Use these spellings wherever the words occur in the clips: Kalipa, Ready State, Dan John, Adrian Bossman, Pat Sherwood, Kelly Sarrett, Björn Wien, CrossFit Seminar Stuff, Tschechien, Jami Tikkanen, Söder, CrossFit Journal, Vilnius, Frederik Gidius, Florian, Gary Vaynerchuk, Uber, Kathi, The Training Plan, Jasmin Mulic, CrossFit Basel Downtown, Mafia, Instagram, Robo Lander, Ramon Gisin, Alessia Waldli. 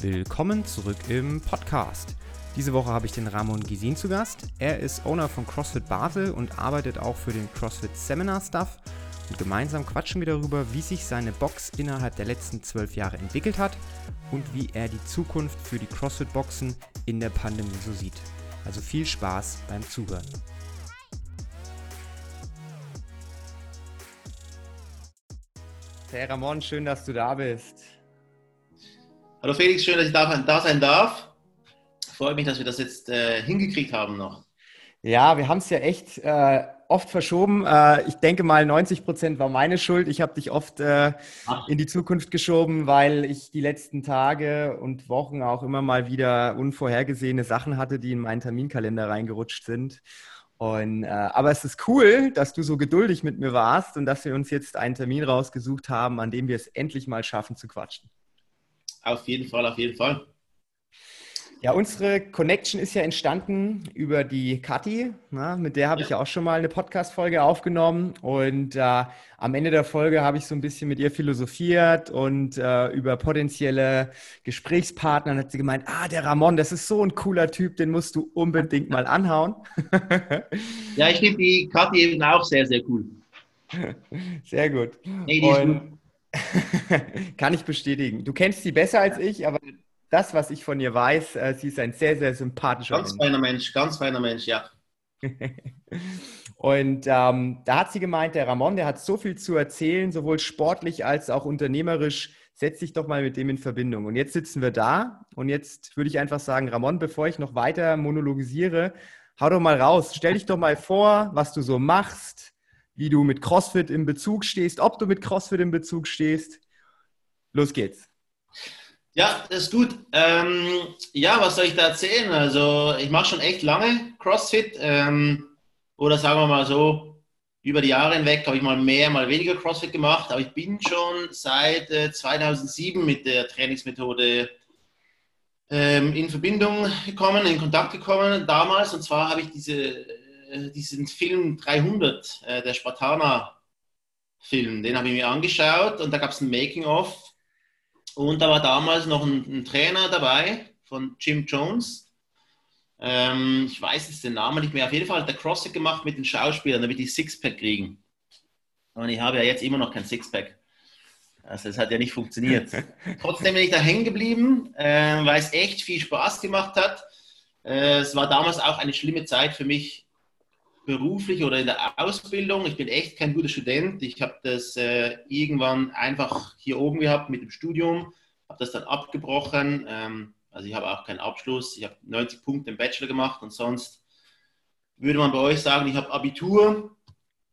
Willkommen zurück im Podcast. Diese Woche habe ich den Ramon Gisin zu Gast. Er ist Owner von CrossFit Basel und arbeitet auch für den CrossFit Seminar Stuff. Und gemeinsam quatschen wir darüber, wie sich seine Box innerhalb der letzten 12 Jahre entwickelt hat und wie er die Zukunft für die CrossFit-Boxen in der Pandemie so sieht. Also viel Spaß beim Zuhören. Hey Ramon, schön, dass du da bist. Hallo Felix, schön, dass ich da sein darf. Freut mich, dass wir das jetzt hingekriegt haben noch. Ja, wir haben es ja echt oft verschoben. Ich denke mal, 90% war meine Schuld. Ich habe dich oft in die Zukunft geschoben, weil ich die letzten Tage und Wochen auch immer mal wieder unvorhergesehene Sachen hatte, die in meinen Terminkalender reingerutscht sind. Und, aber es ist cool, dass du so geduldig mit mir warst und dass wir uns jetzt einen Termin rausgesucht haben, an dem wir es endlich mal schaffen zu quatschen. Auf jeden Fall, auf jeden Fall. Ja, unsere Connection ist ja entstanden über die Kathi. Mit der habe ich ja auch schon mal eine Podcast-Folge aufgenommen. Und am Ende der Folge habe ich so ein bisschen mit ihr philosophiert und über potenzielle Gesprächspartner. Und hat sie gemeint, der Ramon, das ist so ein cooler Typ, den musst du unbedingt mal anhauen. Ja, ich finde die Kathi eben auch sehr, sehr cool. Sehr gut. Nee, und kann ich bestätigen. Du kennst sie besser als ich, aber das, was ich von ihr weiß, sie ist ein sehr, sehr sympathischer Mensch. Ganz feiner Mensch, ja. Und da hat sie gemeint, der Ramon, der hat so viel zu erzählen, sowohl sportlich als auch unternehmerisch. Setz dich doch mal mit dem in Verbindung. Und jetzt sitzen wir da und jetzt würde ich einfach sagen, Ramon, bevor ich noch weiter monologisiere, hau doch mal raus. Stell dich doch mal vor, was du so machst, wie du mit CrossFit in Bezug stehst, ob du mit CrossFit in Bezug stehst. Los geht's. Ja, das ist gut. Ja, was soll ich da erzählen? Also ich mache schon echt lange CrossFit oder sagen wir mal so, über die Jahre hinweg habe ich mal mehr, mal weniger CrossFit gemacht, aber ich bin schon seit 2007 mit der Trainingsmethode in Verbindung gekommen, in Kontakt gekommen damals, und zwar habe ich diesen Film 300, der Spartaner-Film, den habe ich mir angeschaut und da gab es ein Making-of. Und da war damals noch ein Trainer dabei von Jim Jones. Ich weiß jetzt den Namen nicht mehr. Auf jeden Fall hat der CrossFit gemacht mit den Schauspielern, damit die Sixpack kriegen. Und ich habe ja jetzt immer noch kein Sixpack. Also es hat ja nicht funktioniert. Trotzdem bin ich da hängen geblieben, weil es echt viel Spaß gemacht hat. Es war damals auch eine schlimme Zeit für mich beruflich oder in der Ausbildung. Ich bin echt kein guter Student. Ich habe das irgendwann einfach hier oben gehabt mit dem Studium, habe das dann abgebrochen. Also ich habe auch keinen Abschluss. Ich habe 90 Punkte im Bachelor gemacht und sonst würde man bei euch sagen, ich habe Abitur.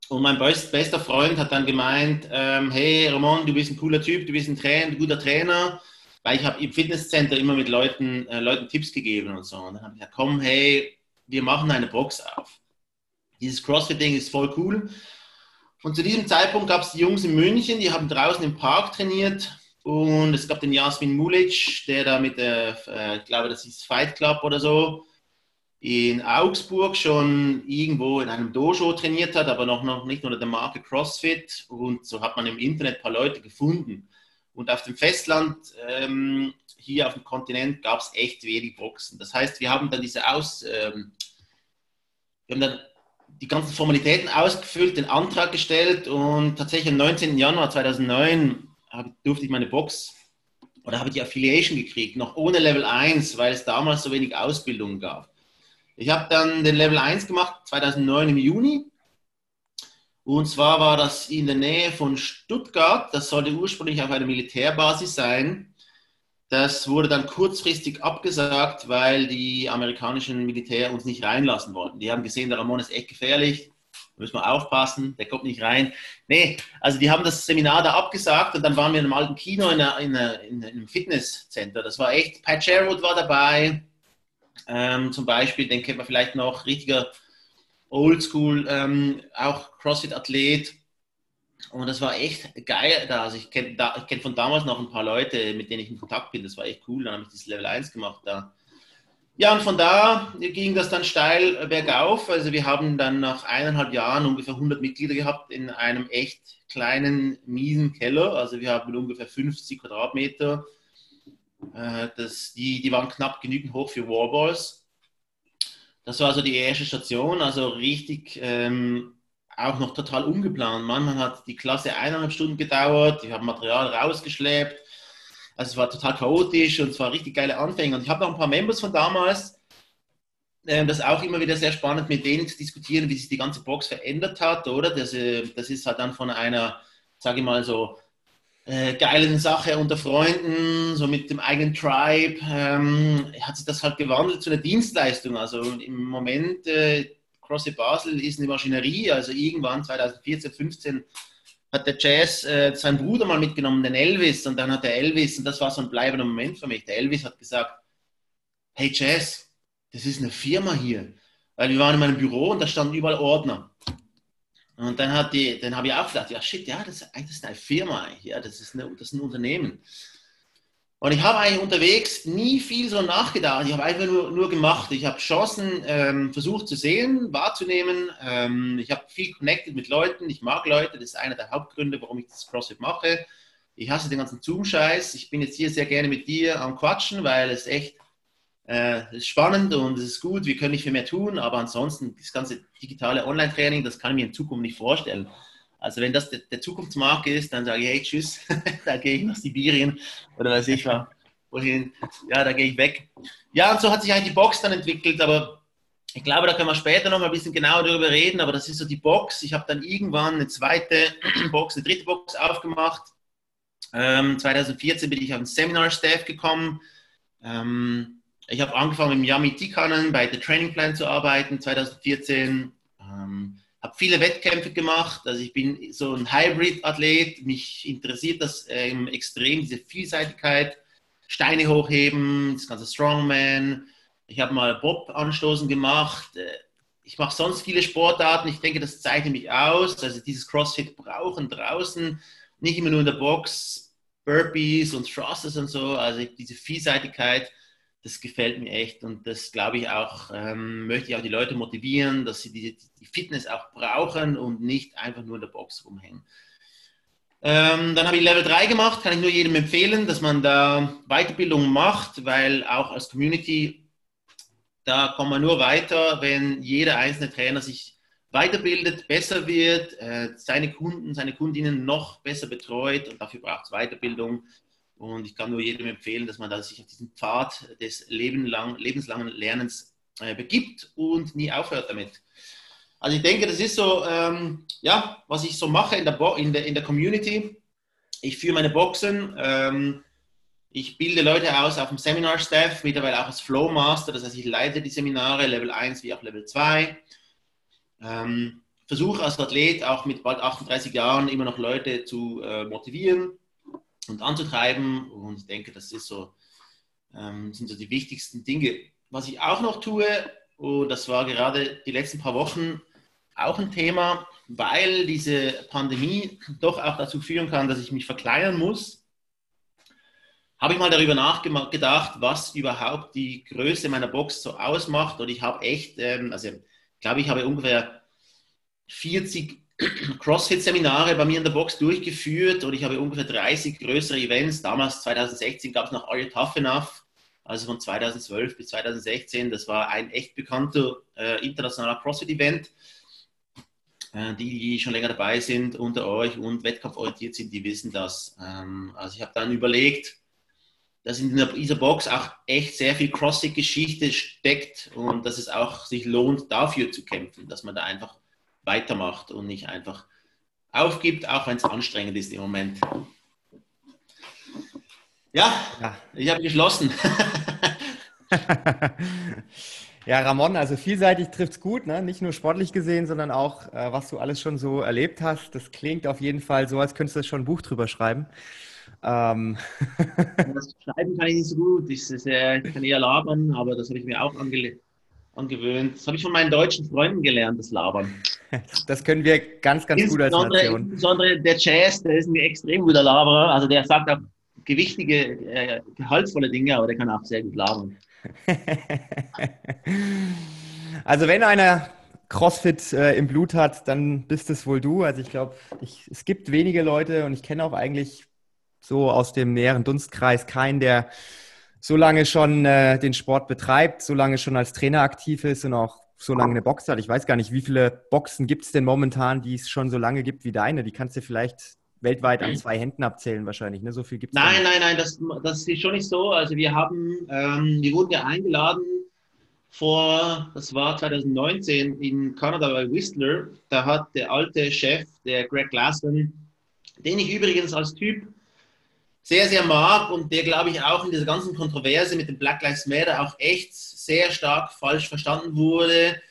Und mein bester Freund hat dann gemeint, hey Ramon, du bist ein cooler Typ, du bist ein guter Trainer, weil ich habe im Fitnesscenter immer mit Leuten Tipps gegeben und so. Und dann habe ich gesagt, komm, hey, wir machen eine Box auf. Dieses CrossFit-Ding ist voll cool. Und zu diesem Zeitpunkt gab es die Jungs in München, die haben draußen im Park trainiert. Und es gab den Jasmin Mulic, der da mit der, ich glaube, das ist Fight Club oder so, in Augsburg schon irgendwo in einem Dojo trainiert hat, aber noch nicht unter der Marke CrossFit. Und so hat man im Internet ein paar Leute gefunden. Und auf dem Festland, hier auf dem Kontinent, gab es echt wenig Boxen. Das heißt, wir haben dann die ganzen Formalitäten ausgefüllt, den Antrag gestellt und tatsächlich am 19. Januar 2009 durfte ich meine Box oder habe die Affiliation gekriegt, noch ohne Level 1, weil es damals so wenig Ausbildung gab. Ich habe dann den Level 1 gemacht, 2009 im Juni, und zwar war das in der Nähe von Stuttgart, das sollte ursprünglich auf einer Militärbasis sein. Das wurde dann kurzfristig abgesagt, weil die amerikanischen Militär uns nicht reinlassen wollten. Die haben gesehen, der Ramon ist echt gefährlich, da müssen wir aufpassen, der kommt nicht rein. Nee, also die haben das Seminar da abgesagt und dann waren wir in einem alten Kino in einem Fitnesscenter. Das war echt, Pat Sherwood war dabei, zum Beispiel, den kennt man vielleicht noch, richtiger Oldschool, auch CrossFit-Athlet. Und das war echt geil. Also ich kenne von damals noch ein paar Leute, mit denen ich in Kontakt bin. Das war echt cool. Dann habe ich das Level 1 gemacht da. Ja, und von da ging das dann steil bergauf. Also wir haben dann nach 1,5 Jahren ungefähr 100 Mitglieder gehabt in einem echt kleinen, miesen Keller. Also wir haben ungefähr 50 Quadratmeter Die waren knapp genügend hoch für Wallballs. Das war also die erste Station, also richtig auch noch total ungeplant. Manchmal hat die Klasse 1,5 Stunden gedauert, ich habe Material rausgeschleppt. Also es war total chaotisch und es war richtig geile Anfänge. Und ich habe noch ein paar Members von damals, das ist auch immer wieder sehr spannend, mit denen zu diskutieren, wie sich die ganze Box verändert hat, oder? Das ist halt dann von einer, sage ich mal so, geilen Sache unter Freunden, so mit dem eigenen Tribe, hat sich das halt gewandelt zu einer Dienstleistung. Also im Moment, CrossFit Basel ist eine Maschinerie, also irgendwann 2014, 2015 hat der Jazz seinen Bruder mal mitgenommen, den Elvis, und dann hat der Elvis, und das war so ein bleibender Moment für mich, der Elvis hat gesagt, hey Jazz, das ist eine Firma hier, weil wir waren in meinem Büro und da standen überall Ordner. Und dann habe ich auch gedacht, ja shit, ja, das ist eine Firma eigentlich, ja, das ist ein Unternehmen. Und ich habe eigentlich unterwegs nie viel so nachgedacht, ich habe einfach nur gemacht, ich habe Chancen versucht zu sehen, wahrzunehmen, ich habe viel connected mit Leuten, ich mag Leute, das ist einer der Hauptgründe, warum ich das CrossFit mache. Ich hasse den ganzen Zoom-Scheiß, ich bin jetzt hier sehr gerne mit dir am Quatschen, weil es echt ist spannend und es ist gut, wir können nicht viel mehr tun, aber ansonsten das ganze digitale Online-Training, das kann ich mir in Zukunft nicht vorstellen. Also wenn das der Zukunftsmarkt ist, dann sage ich, hey, tschüss, da gehe ich nach Sibirien oder weiß ich mal, wohin, ja, da gehe ich weg. Ja, und so hat sich eigentlich die Box dann entwickelt, aber ich glaube, da können wir später noch mal ein bisschen genauer darüber reden, aber das ist so die Box. Ich habe dann irgendwann eine zweite Box, eine dritte Box aufgemacht. 2014 bin ich auf den Seminar Staff gekommen. Ich habe angefangen mit Jami Tikkanen bei The Training Plan zu arbeiten, 2014. Habe viele Wettkämpfe gemacht, also ich bin so ein Hybrid-Athlet, mich interessiert das extrem, diese Vielseitigkeit, Steine hochheben, das ganze Strongman, ich habe mal Bob-Anstoßen gemacht, ich mache sonst viele Sportarten, ich denke, das zeichnet mich aus, also dieses CrossFit brauchen draußen, nicht immer nur in der Box, Burpees und Thrusters und so, also diese Vielseitigkeit, das gefällt mir echt und das glaube ich auch, möchte ich auch die Leute motivieren, dass sie die Fitness auch brauchen und nicht einfach nur in der Box rumhängen. Dann habe ich Level 3 gemacht, kann ich nur jedem empfehlen, dass man da Weiterbildung macht, weil auch als Community, da kommt man nur weiter, wenn jeder einzelne Trainer sich weiterbildet, besser wird, seine Kunden, seine Kundinnen noch besser betreut und dafür braucht es Weiterbildung. Und ich kann nur jedem empfehlen, dass man da sich auf diesen Pfad des lebenslangen Lernens begibt und nie aufhört damit. Also ich denke, das ist so, ja, was ich so mache in der Community. Ich führe meine Boxen, ich bilde Leute aus auf dem Seminar-Staff, mittlerweile auch als Flowmaster, das heißt, ich leite die Seminare, Level 1 wie auch Level 2. Versuche als Athlet auch mit bald 38 Jahren immer noch Leute zu motivieren und anzutreiben und ich denke, das ist so, sind so die wichtigsten Dinge. Was ich auch noch tue, und das war gerade die letzten paar Wochen auch ein Thema, weil diese Pandemie doch auch dazu führen kann, dass ich mich verkleinern muss, habe ich mal darüber nachgedacht, was überhaupt die Größe meiner Box so ausmacht und ich habe echt, also ich glaube, ich habe ungefähr 40 CrossFit-Seminare bei mir in der Box durchgeführt und ich habe ungefähr 30 größere Events. Damals, 2016, gab es noch Are You Tough Enough, also von 2012 bis 2016. Das war ein echt bekannter internationaler CrossFit-Event. Die schon länger dabei sind unter euch und wettkampforientiert sind, die wissen das. Also ich habe dann überlegt, dass in dieser Box auch echt sehr viel CrossFit-Geschichte steckt und dass es auch sich lohnt, dafür zu kämpfen, dass man da einfach weitermacht und nicht einfach aufgibt, auch wenn es anstrengend ist im Moment. Ja. Ich habe geschlossen. Ja, Ramon, also vielseitig trifft's gut, ne? Nicht nur sportlich gesehen, sondern auch, was du alles schon so erlebt hast. Das klingt auf jeden Fall so, als könntest du schon ein Buch drüber schreiben. Das Schreiben kann ich nicht so gut. Ich kann eher labern, aber das habe ich mir auch angewöhnt. Das habe ich von meinen deutschen Freunden gelernt, das Labern. Das können wir ganz, ganz gut als Nation. Insbesondere der Jazz, der ist ein extrem guter Laberer. Also der sagt auch gewichtige, gehaltvolle Dinge, aber der kann auch sehr gut labern. Also wenn einer CrossFit im Blut hat, dann bist es wohl du. Also ich glaube, es gibt wenige Leute und ich kenne auch eigentlich so aus dem näheren Dunstkreis keinen, der so lange schon den Sport betreibt, so lange schon als Trainer aktiv ist und auch so lange eine Box hat. Ich weiß gar nicht, wie viele Boxen gibt es denn momentan, die es schon so lange gibt wie deine? Die kannst du vielleicht weltweit an zwei Händen abzählen wahrscheinlich, ne? So viel gibt es. Nein, das ist schon nicht so. Also wir haben, wir wurden ja eingeladen das war 2019 in Kanada bei Whistler. Da hat der alte Chef, der Greg Glassman, den ich übrigens als Typ sehr, sehr mag und der, glaube ich, auch in dieser ganzen Kontroverse mit dem Black Lives Matter auch echt sehr stark falsch verstanden wurde.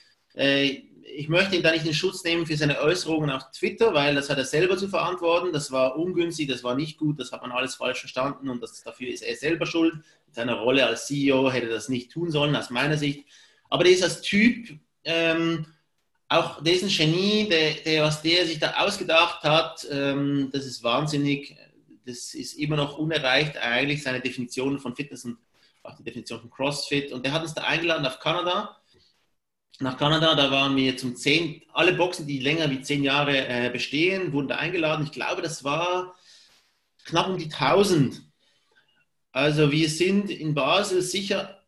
Ich möchte ihn da nicht in Schutz nehmen für seine Äußerungen auf Twitter, weil das hat er selber zu verantworten. Das war ungünstig, das war nicht gut, das hat man alles falsch verstanden und dafür ist er selber schuld. In seiner Rolle als CEO hätte er das nicht tun sollen, aus meiner Sicht. Aber der ist als Typ, auch der ist ein Genie, was der sich da ausgedacht hat, das ist wahnsinnig. Das ist immer noch unerreicht eigentlich, seine Definition von Fitness und auch die Definition von CrossFit. Und der hat uns da eingeladen nach Kanada, da waren wir alle Boxen, die länger wie 10 Jahre bestehen, wurden da eingeladen. Ich glaube, das war knapp um die 1000. Also wir sind in Basel sicher,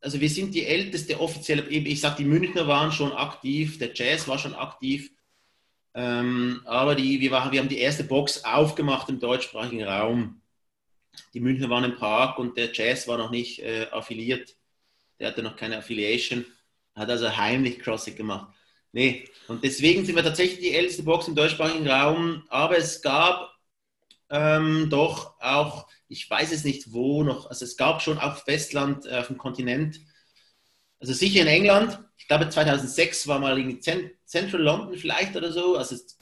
also wir sind die älteste offizielle, ich sage, die Münchner waren schon aktiv, der Jazz war schon aktiv, aber wir haben die erste Box aufgemacht im deutschsprachigen Raum. Die Münchner waren im Park und der Jazz war noch nicht affiliiert, der hatte noch keine Affiliation. Hat also heimlich CrossFit gemacht. Nee, und deswegen sind wir tatsächlich die älteste Box im deutschsprachigen Raum. Aber es gab doch auch, ich weiß es nicht wo noch, also es gab schon auf Festland, auf dem Kontinent, also sicher in England, ich glaube 2006 war mal in Central London vielleicht oder so, also es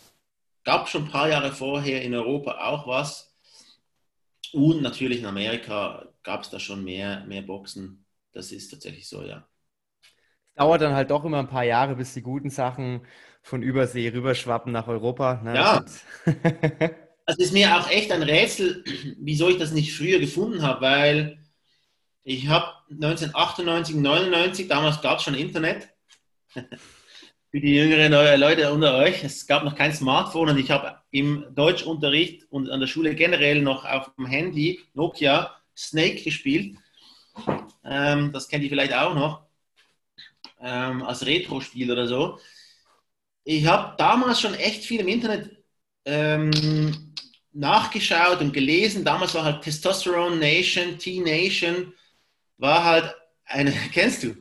gab schon ein paar Jahre vorher in Europa auch was. Und natürlich in Amerika gab es da schon mehr Boxen. Das ist tatsächlich so, ja. Dauert dann halt doch immer ein paar Jahre, bis die guten Sachen von Übersee rüberschwappen nach Europa. Ne? Ja, das ist mir auch echt ein Rätsel, wieso ich das nicht früher gefunden habe, weil ich habe 1998, 99, damals gab es schon Internet, für die jüngeren Leute unter euch, es gab noch kein Smartphone und ich habe im Deutschunterricht und an der Schule generell noch auf dem Handy Nokia Snake gespielt, das kennt ihr vielleicht auch noch. Als Retro-Spiel oder so. Ich habe damals schon echt viel im Internet nachgeschaut und gelesen. Damals war halt Testosterone Nation, T-Nation, war halt eine... Kennst du?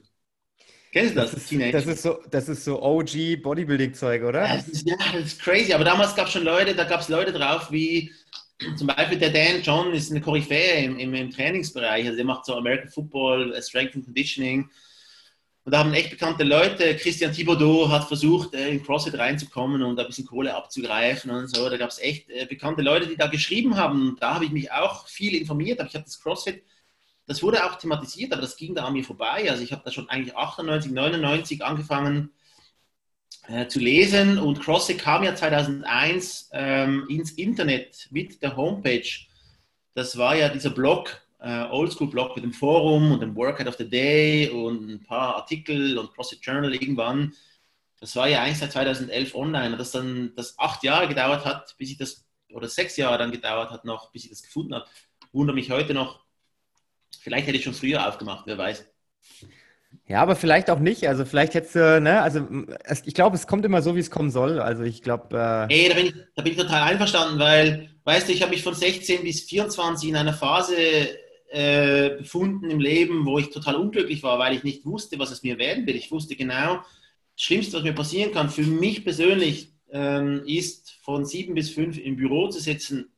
Kennst du das? Das ist so OG Bodybuilding-Zeug, oder? Das ist crazy. Aber damals gab es schon Leute, da gab es Leute drauf, wie zum Beispiel der Dan John ist eine Koryphäe im Trainingsbereich. Also der macht so American Football, Strength and Conditioning. Und da haben echt bekannte Leute, Christian Thibodeau hat versucht, in CrossFit reinzukommen und ein bisschen Kohle abzugreifen und so. Da gab es echt bekannte Leute, die da geschrieben haben. Und da habe ich mich auch viel informiert. Aber ich habe das CrossFit, das wurde auch thematisiert, aber das ging da an mir vorbei. Also ich habe da schon eigentlich 98, 99 angefangen zu lesen. Und CrossFit kam ja 2001 ins Internet mit der Homepage. Das war ja dieser Blog. Oldschool-Blog mit dem Forum und dem Workout of the Day und ein paar Artikel und CrossFit Journal irgendwann. Das war ja eigentlich seit 2011 online, dass dann das 8 Jahre gedauert hat, bis ich das, oder 6 Jahre dann gedauert hat noch, bis ich das gefunden habe. Wundert mich heute noch. Vielleicht hätte ich schon früher aufgemacht, wer weiß. Ja, aber vielleicht auch nicht. Also vielleicht hättest du, ne, also ich glaube, es kommt immer so, wie es kommen soll. Also ich glaube... da bin ich total einverstanden, weil, weißt du, ich habe mich von 16 bis 24 in einer Phase... befunden im Leben, wo ich total unglücklich war, weil ich nicht wusste, was es mir werden will. Ich wusste genau, das Schlimmste, was mir passieren kann, für mich persönlich, ist, von 7 bis 5 im Büro zu sitzen.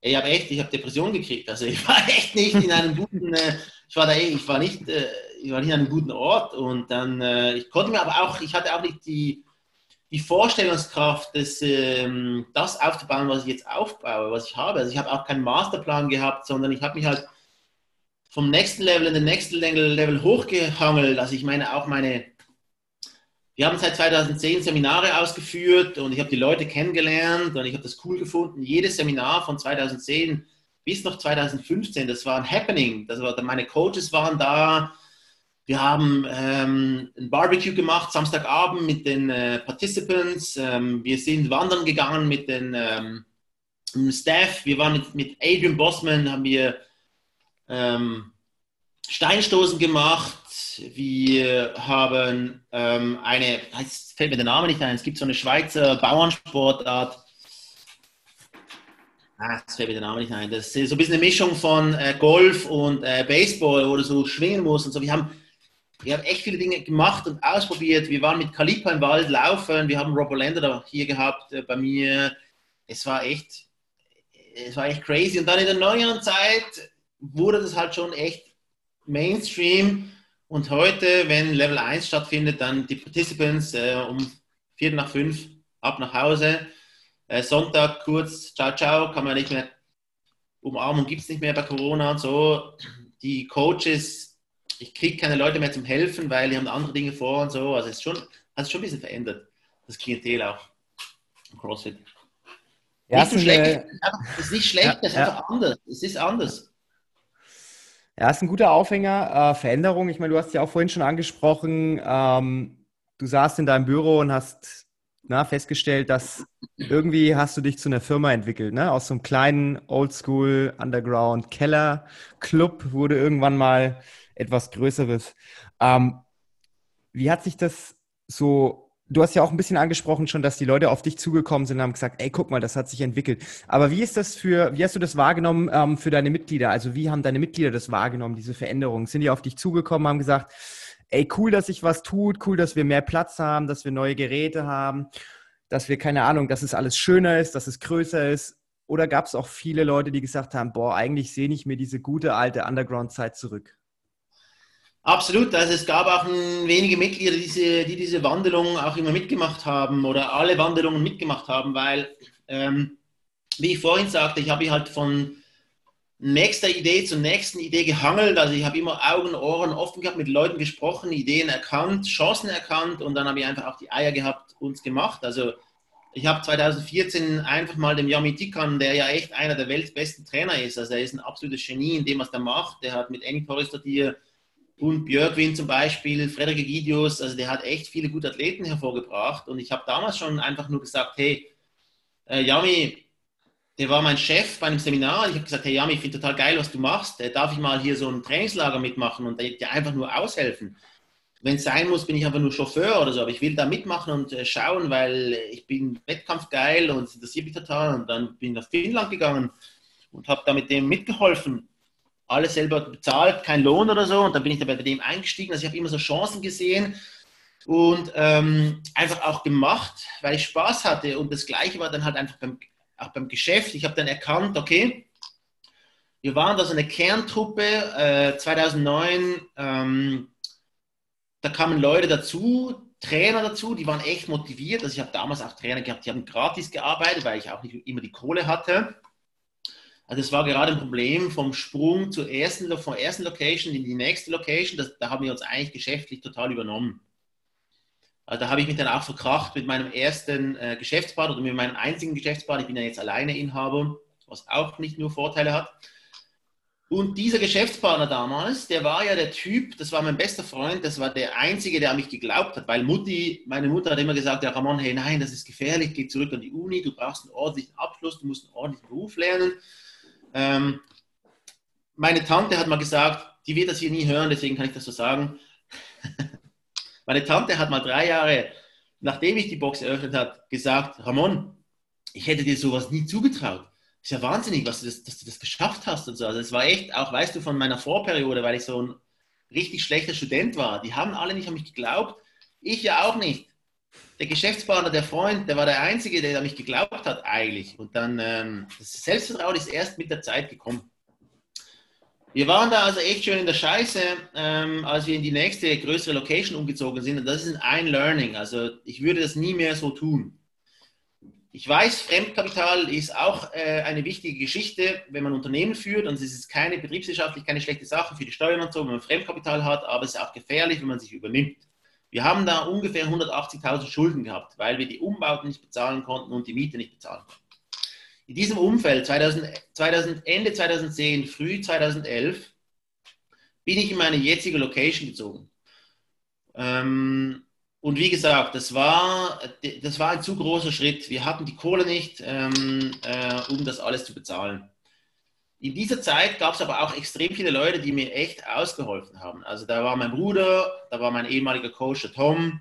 Ich habe Depressionen gekriegt. Also ich war echt nicht in einem guten, ich war nicht in einem guten Ort und dann, ich hatte auch nicht die Vorstellungskraft, das aufzubauen, was ich jetzt aufbaue, was ich habe. Also ich habe auch keinen Masterplan gehabt, sondern ich habe mich halt vom nächsten Level in den nächsten Level hochgehangelt. Also ich meine auch wir haben seit 2010 Seminare ausgeführt und ich habe die Leute kennengelernt und ich habe das cool gefunden. Jedes Seminar von 2010 bis noch 2015, das war ein Happening. Meine Coaches waren da. Wir haben ein Barbecue gemacht, Samstagabend mit den Participants. Wir sind wandern gegangen mit dem Staff. Wir waren mit Adrian Bossman, haben wir Steinstoßen gemacht. Wir haben eine, es fällt mir der Name nicht ein, es gibt so eine Schweizer Bauernsportart. Das fällt mir der Name nicht ein. Das ist so ein bisschen eine Mischung von Golf und Baseball, wo du so schwingen musst und so. Wir haben echt viele Dinge gemacht und ausprobiert. Wir waren mit Kalipa im Wald laufen. Wir haben Robo Lander hier gehabt bei mir. Es war echt crazy. Und dann in der neueren Zeit wurde das halt schon echt Mainstream. Und heute, wenn Level 1 stattfindet, dann die Participants um 4 nach 5 ab nach Hause. Sonntag kurz, ciao, ciao, kann man nicht mehr, Umarmung gibt es nicht mehr bei Corona und so. Die Coaches, ich kriege keine Leute mehr zum Helfen, weil die haben andere Dinge vor und so. Also es hat sich schon ein bisschen verändert, das Klientel auch im CrossFit. Ja, nicht so schlecht, es ist nicht schlecht, ja, es ist einfach anders. Es ist anders. Ja, ist ein guter Aufhänger. Veränderung, ich meine, du hast ja auch vorhin schon angesprochen, du saßt in deinem Büro und hast festgestellt, dass irgendwie hast du dich zu einer Firma entwickelt, ne? Aus so einem kleinen Oldschool Underground Keller Club wurde irgendwann mal etwas Größeres. Wie hat sich das so, du hast ja auch ein bisschen angesprochen schon, dass die Leute auf dich zugekommen sind und haben gesagt, ey, guck mal, das hat sich entwickelt. Aber wie hast du das wahrgenommen für deine Mitglieder? Also wie haben deine Mitglieder das wahrgenommen, diese Veränderung? Sind die auf dich zugekommen, haben gesagt, ey, cool, dass sich was tut, cool, dass wir mehr Platz haben, dass wir neue Geräte haben, dass wir, keine Ahnung, dass es alles schöner ist, dass es größer ist? Oder gab es auch viele Leute, die gesagt haben, boah, eigentlich sehe ich mir diese gute alte Underground-Zeit zurück? Absolut, also es gab auch wenige Mitglieder, die diese Wandelung auch immer mitgemacht haben oder alle Wandelungen mitgemacht haben, weil, wie ich vorhin sagte, ich habe halt von nächster Idee zur nächsten Idee gehangelt, also ich habe immer Augen, Ohren offen gehabt, mit Leuten gesprochen, Ideen erkannt, Chancen erkannt und dann habe ich einfach auch die Eier gehabt und es gemacht. Also ich habe 2014 einfach mal dem Jami Tikkanen, der ja echt einer der weltbesten Trainer ist, also er ist ein absolutes Genie in dem, was er macht, der hat mit Eng Torres hier und Björn Wien zum Beispiel, Frederik Gidius, also der hat echt viele gute Athleten hervorgebracht und ich habe damals schon einfach nur gesagt, hey, Jami, der war mein Chef bei einem Seminar. Ich habe gesagt, hey Jami, ich finde total geil, was du machst. Darf ich mal hier so ein Trainingslager mitmachen und dir einfach nur aushelfen? Wenn es sein muss, bin ich einfach nur Chauffeur oder so, aber ich will da mitmachen und schauen, weil ich bin wettkampfgeil und es interessiert mich total. Und dann bin ich nach Finnland gegangen und habe da mit dem mitgeholfen. Alles selber bezahlt, kein Lohn oder so. Und dann bin ich dabei bei dem eingestiegen. Also ich habe immer so Chancen gesehen und einfach auch gemacht, weil ich Spaß hatte. Und das Gleiche war dann halt einfach auch beim Geschäft. Ich habe dann erkannt, okay, wir waren da so eine Kerntruppe, 2009, da kamen Leute dazu, Trainer dazu, die waren echt motiviert. Also ich habe damals auch Trainer gehabt, die haben gratis gearbeitet, weil ich auch nicht immer die Kohle hatte. Also es war gerade ein Problem vom Sprung von der ersten Location in die nächste Location, da haben wir uns eigentlich geschäftlich total übernommen. Also da habe ich mich dann auch verkracht mit meinem ersten Geschäftspartner oder mit meinem einzigen Geschäftspartner. Ich bin ja jetzt alleine Inhaber, was auch nicht nur Vorteile hat. Und dieser Geschäftspartner damals, der war ja der Typ, das war mein bester Freund, das war der Einzige, der an mich geglaubt hat, weil meine Mutter hat immer gesagt, ja Ramon, hey nein, das ist gefährlich, geh zurück an die Uni, du brauchst einen ordentlichen Abschluss, du musst einen ordentlichen Beruf lernen. Meine Tante hat mal gesagt, die wird das hier nie hören, deswegen kann ich das so sagen. Meine Tante hat mal 3 Jahre, nachdem ich die Box eröffnet habe, gesagt, Ramon, ich hätte dir sowas nie zugetraut. Ist ja wahnsinnig, dass du das geschafft hast und so. Also es war echt, auch weißt du, von meiner Vorperiode, weil ich so ein richtig schlechter Student war. Die haben alle nicht an mich geglaubt, ich ja auch nicht. Der Geschäftspartner, der Freund, der war der Einzige, der an mich geglaubt hat eigentlich. Und dann, das Selbstvertrauen ist erst mit der Zeit gekommen. Wir waren da also echt schön in der Scheiße, als wir in die nächste größere Location umgezogen sind. Und das ist ein Learning. Also ich würde das nie mehr so tun. Ich weiß, Fremdkapital ist auch eine wichtige Geschichte, wenn man Unternehmen führt. Und es ist keine betriebswirtschaftlich, keine schlechte Sache für die Steuern und so, wenn man Fremdkapital hat. Aber es ist auch gefährlich, wenn man sich übernimmt. Wir haben da ungefähr 180.000 Schulden gehabt, weil wir die Umbauten nicht bezahlen konnten und die Miete nicht bezahlen konnten. In diesem Umfeld, Ende 2010, früh 2011, bin ich in meine jetzige Location gezogen. Und wie gesagt, das war ein zu großer Schritt. Wir hatten die Kohle nicht, um das alles zu bezahlen. In dieser Zeit gab es aber auch extrem viele Leute, die mir echt ausgeholfen haben. Also da war mein Bruder, da war mein ehemaliger Coach, der Tom,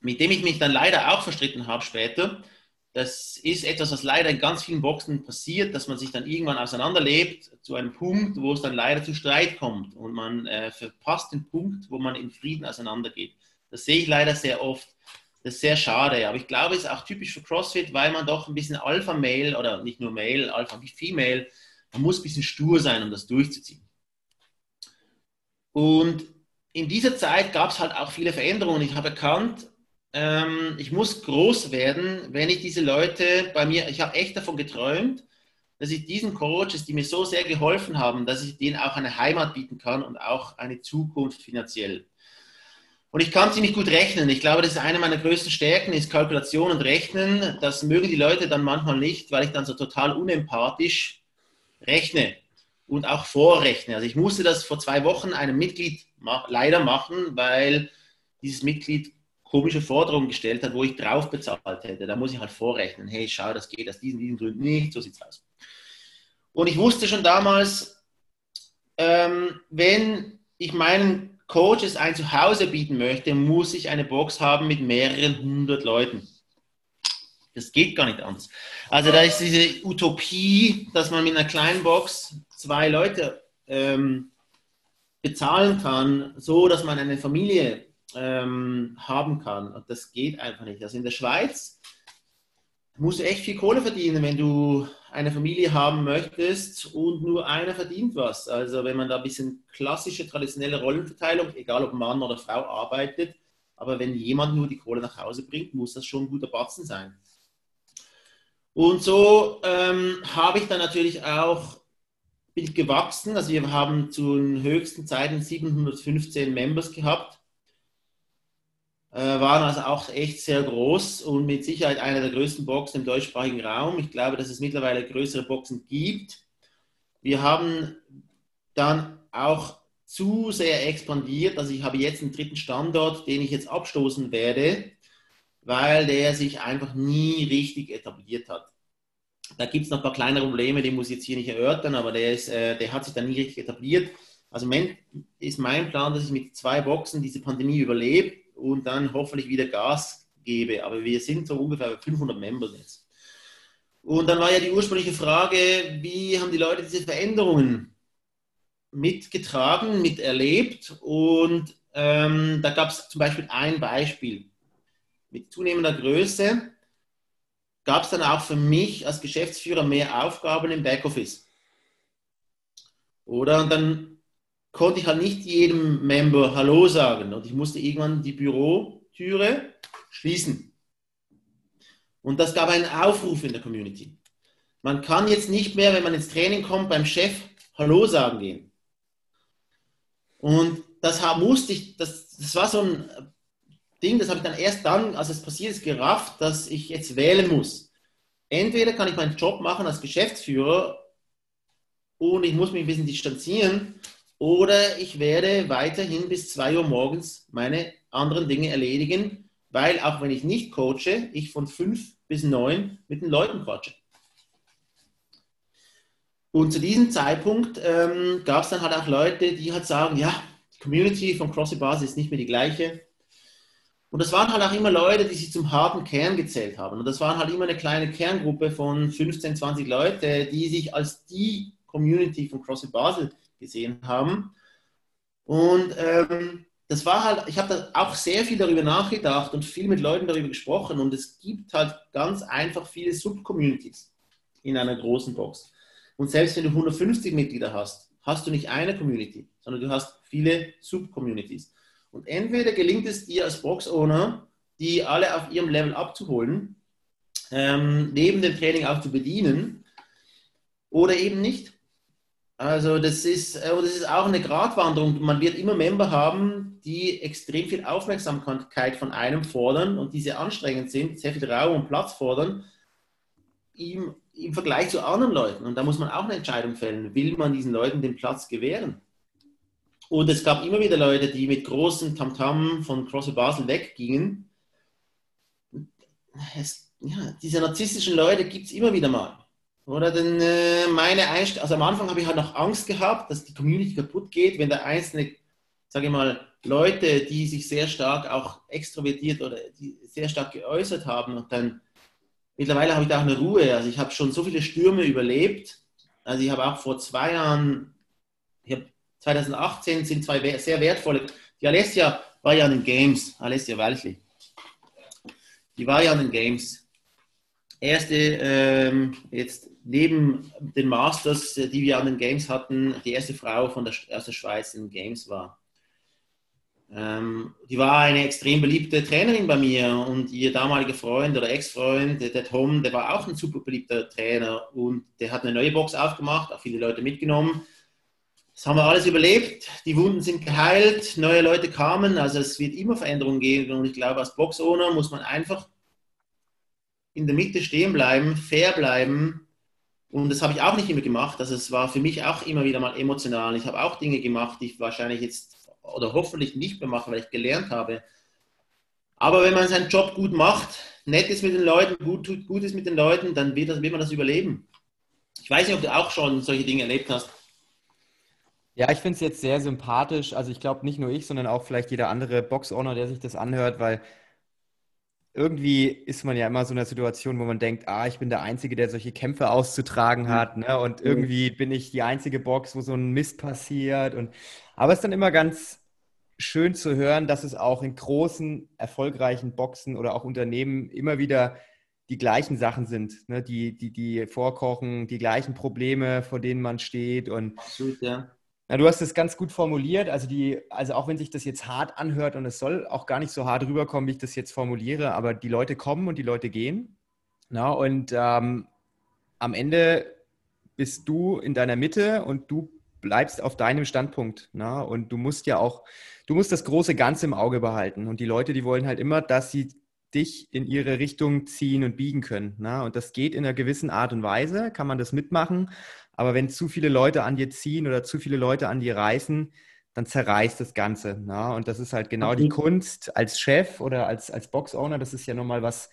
mit dem ich mich dann leider auch verstritten habe später. Das ist etwas, was leider in ganz vielen Boxen passiert, dass man sich dann irgendwann auseinanderlebt zu einem Punkt, wo es dann leider zu Streit kommt und man verpasst den Punkt, wo man in Frieden auseinandergeht. Das sehe ich leider sehr oft. Das ist sehr schade, aber ich glaube, es ist auch typisch für CrossFit, weil man doch ein bisschen Alpha-Male, oder nicht nur Male, Alpha-Female, man muss ein bisschen stur sein, um das durchzuziehen. Und in dieser Zeit gab es halt auch viele Veränderungen. Ich habe erkannt, ich muss groß werden, wenn ich diese Leute bei mir, ich habe echt davon geträumt, dass ich diesen Coaches, die mir so sehr geholfen haben, dass ich denen auch eine Heimat bieten kann und auch eine Zukunft finanziell. Und ich kann ziemlich gut rechnen. Ich glaube, das ist eine meiner größten Stärken, ist Kalkulation und Rechnen. Das mögen die Leute dann manchmal nicht, weil ich dann so total unempathisch rechne und auch vorrechne. Also ich musste das vor 2 Wochen einem Mitglied leider machen, weil dieses Mitglied komische Forderungen gestellt hat, wo ich drauf bezahlt hätte. Da muss ich halt vorrechnen. Hey, schau, das geht aus diesen Gründen nicht. So sieht's aus. Und ich wusste schon damals, wenn ich meinen Coaches ein Zuhause bieten möchte, muss ich eine Box haben mit mehreren 100 Leuten. Das geht gar nicht anders. Also da ist diese Utopie, dass man mit einer kleinen Box 2 Leute bezahlen kann, so dass man eine Familie haben kann. Und das geht einfach nicht. Also in der Schweiz musst du echt viel Kohle verdienen, wenn du eine Familie haben möchtest und nur einer verdient was. Also wenn man da ein bisschen klassische, traditionelle Rollenverteilung, egal ob Mann oder Frau arbeitet, aber wenn jemand nur die Kohle nach Hause bringt, muss das schon ein guter Batzen sein. Und so habe ich dann natürlich auch, bin ich gewachsen, also wir haben zu den höchsten Zeiten 715 Members gehabt, waren also auch echt sehr groß und mit Sicherheit einer der größten Boxen im deutschsprachigen Raum. Ich glaube, dass es mittlerweile größere Boxen gibt. Wir haben dann auch zu sehr expandiert. Also ich habe jetzt einen 3. Standort, den ich jetzt abstoßen werde, weil der sich einfach nie richtig etabliert hat. Da gibt es noch ein paar kleinere Probleme, die muss ich jetzt hier nicht erörtern, aber der hat sich dann nie richtig etabliert. Also ist mein Plan, dass ich mit 2 Boxen diese Pandemie überlebe und dann hoffentlich wieder Gas gebe. Aber wir sind so ungefähr bei 500 Members jetzt. Und dann war ja die ursprüngliche Frage, wie haben die Leute diese Veränderungen mitgetragen, miterlebt? Und da gab es zum Beispiel ein Beispiel. Mit zunehmender Größe gab es dann auch für mich als Geschäftsführer mehr Aufgaben im Backoffice. Oder? Und dann konnte ich halt nicht jedem Member Hallo sagen und ich musste irgendwann die Bürotüre schließen. Und das gab einen Aufruf in der Community. Man kann jetzt nicht mehr, wenn man ins Training kommt, beim Chef Hallo sagen gehen. Und das musste ich, das war so ein Ding, das habe ich dann erst dann, als es passiert ist, gerafft, dass ich jetzt wählen muss. Entweder kann ich meinen Job machen als Geschäftsführer und ich muss mich ein bisschen distanzieren, oder ich werde weiterhin bis 2 Uhr morgens meine anderen Dinge erledigen, weil auch wenn ich nicht coache, ich von 5 bis 9 mit den Leuten quatsche. Und zu diesem Zeitpunkt gab es dann halt auch Leute, die halt sagen, ja, die Community von CrossFit Basel ist nicht mehr die gleiche. Und das waren halt auch immer Leute, die sich zum harten Kern gezählt haben. Und das waren halt immer eine kleine Kerngruppe von 15, 20 Leute, die sich als die Community von CrossFit Basel gesehen haben. Und das war halt, ich habe da auch sehr viel darüber nachgedacht und viel mit Leuten darüber gesprochen und es gibt halt ganz einfach viele Subcommunities in einer großen Box. Und selbst wenn du 150 Mitglieder hast, hast du nicht eine Community, sondern du hast viele Subcommunities. Und entweder gelingt es dir als Box-Owner, die alle auf ihrem Level abzuholen, neben dem Training auch zu bedienen oder eben nicht. Also das ist auch eine Gratwanderung. Man wird immer Member haben, die extrem viel Aufmerksamkeit von einem fordern und die sehr anstrengend sind, sehr viel Raum und Platz fordern im Vergleich zu anderen Leuten. Und da muss man auch eine Entscheidung fällen. Will man diesen Leuten den Platz gewähren? Und es gab immer wieder Leute, die mit großem Tamtam von CrossFit Basel weggingen. Diese narzisstischen Leute gibt es immer wieder mal. Oder dann meine Einstellung, also am Anfang habe ich halt noch Angst gehabt, dass die Community kaputt geht, wenn der einzelne, sage ich mal, Leute, die sich sehr stark auch extrovertiert oder die sehr stark geäußert haben und dann, mittlerweile habe ich da auch eine Ruhe, also ich habe schon so viele Stürme überlebt, also ich habe auch vor 2 Jahren, ich habe 2018 sind 2 sehr wertvolle, die Alessia war ja an den Games, Alessia Waldli, die war ja an den Games, erste jetzt neben den Masters, die wir an den Games hatten, die erste Frau aus der Schweiz in den Games war. Die war eine extrem beliebte Trainerin bei mir und ihr damaliger Freund oder Ex-Freund, der Tom, der war auch ein super beliebter Trainer und der hat eine neue Box aufgemacht, auch viele Leute mitgenommen. Das haben wir alles überlebt, die Wunden sind geheilt, neue Leute kamen, also es wird immer Veränderungen geben und ich glaube, als Box-Owner muss man einfach in der Mitte stehen bleiben, fair bleiben. Und das habe ich auch nicht immer gemacht. Also es war für mich auch immer wieder mal emotional. Ich habe auch Dinge gemacht, die ich wahrscheinlich jetzt oder hoffentlich nicht mehr mache, weil ich gelernt habe. Aber wenn man seinen Job gut macht, nett ist mit den Leuten, gut ist mit den Leuten, dann wird man das überleben. Ich weiß nicht, ob du auch schon solche Dinge erlebt hast. Ja, ich finde es jetzt sehr sympathisch. Also ich glaube, nicht nur ich, sondern auch vielleicht jeder andere Box-Owner, der sich das anhört, weil irgendwie ist man ja immer so in einer Situation, wo man denkt, ich bin der Einzige, der solche Kämpfe auszutragen hat, ne? Und irgendwie bin ich die einzige Box, wo so ein Mist passiert. Aber es ist dann immer ganz schön zu hören, dass es auch in großen, erfolgreichen Boxen oder auch Unternehmen immer wieder die gleichen Sachen sind, ne? Die vorkochen, die gleichen Probleme, vor denen man steht. Und absolut, ja. Na, du hast es ganz gut formuliert, also auch wenn sich das jetzt hart anhört und es soll auch gar nicht so hart rüberkommen, wie ich das jetzt formuliere, aber die Leute kommen und die Leute gehen. Na, und am Ende bist du in deiner Mitte und du bleibst auf deinem Standpunkt. Na, und du musst das große Ganze im Auge behalten. Und die Leute, die wollen halt immer, dass sie dich in ihre Richtung ziehen und biegen können. Na, und das geht in einer gewissen Art und Weise, kann man das mitmachen. Aber wenn zu viele Leute an dir ziehen oder zu viele Leute an dir reißen, dann zerreißt das Ganze. Ne? Und das ist halt genau die Kunst als Chef oder als Box-Owner. Das ist ja nochmal was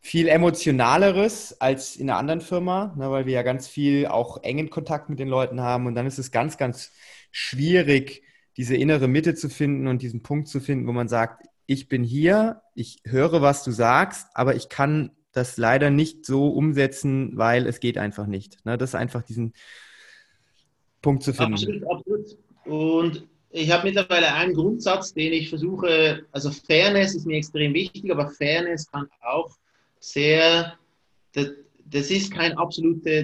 viel Emotionaleres als in einer anderen Firma, ne? Weil wir ja ganz viel auch engen Kontakt mit den Leuten haben. Und dann ist es ganz, ganz schwierig, diese innere Mitte zu finden und diesen Punkt zu finden, wo man sagt, ich bin hier, ich höre, was du sagst, aber ich kann das leider nicht so umsetzen, weil es geht einfach nicht. Das ist einfach diesen Punkt zu finden. Absolut, absolut. Und ich habe mittlerweile einen Grundsatz, den ich versuche, also Fairness ist mir extrem wichtig, aber Fairness kann auch das ist keine absolute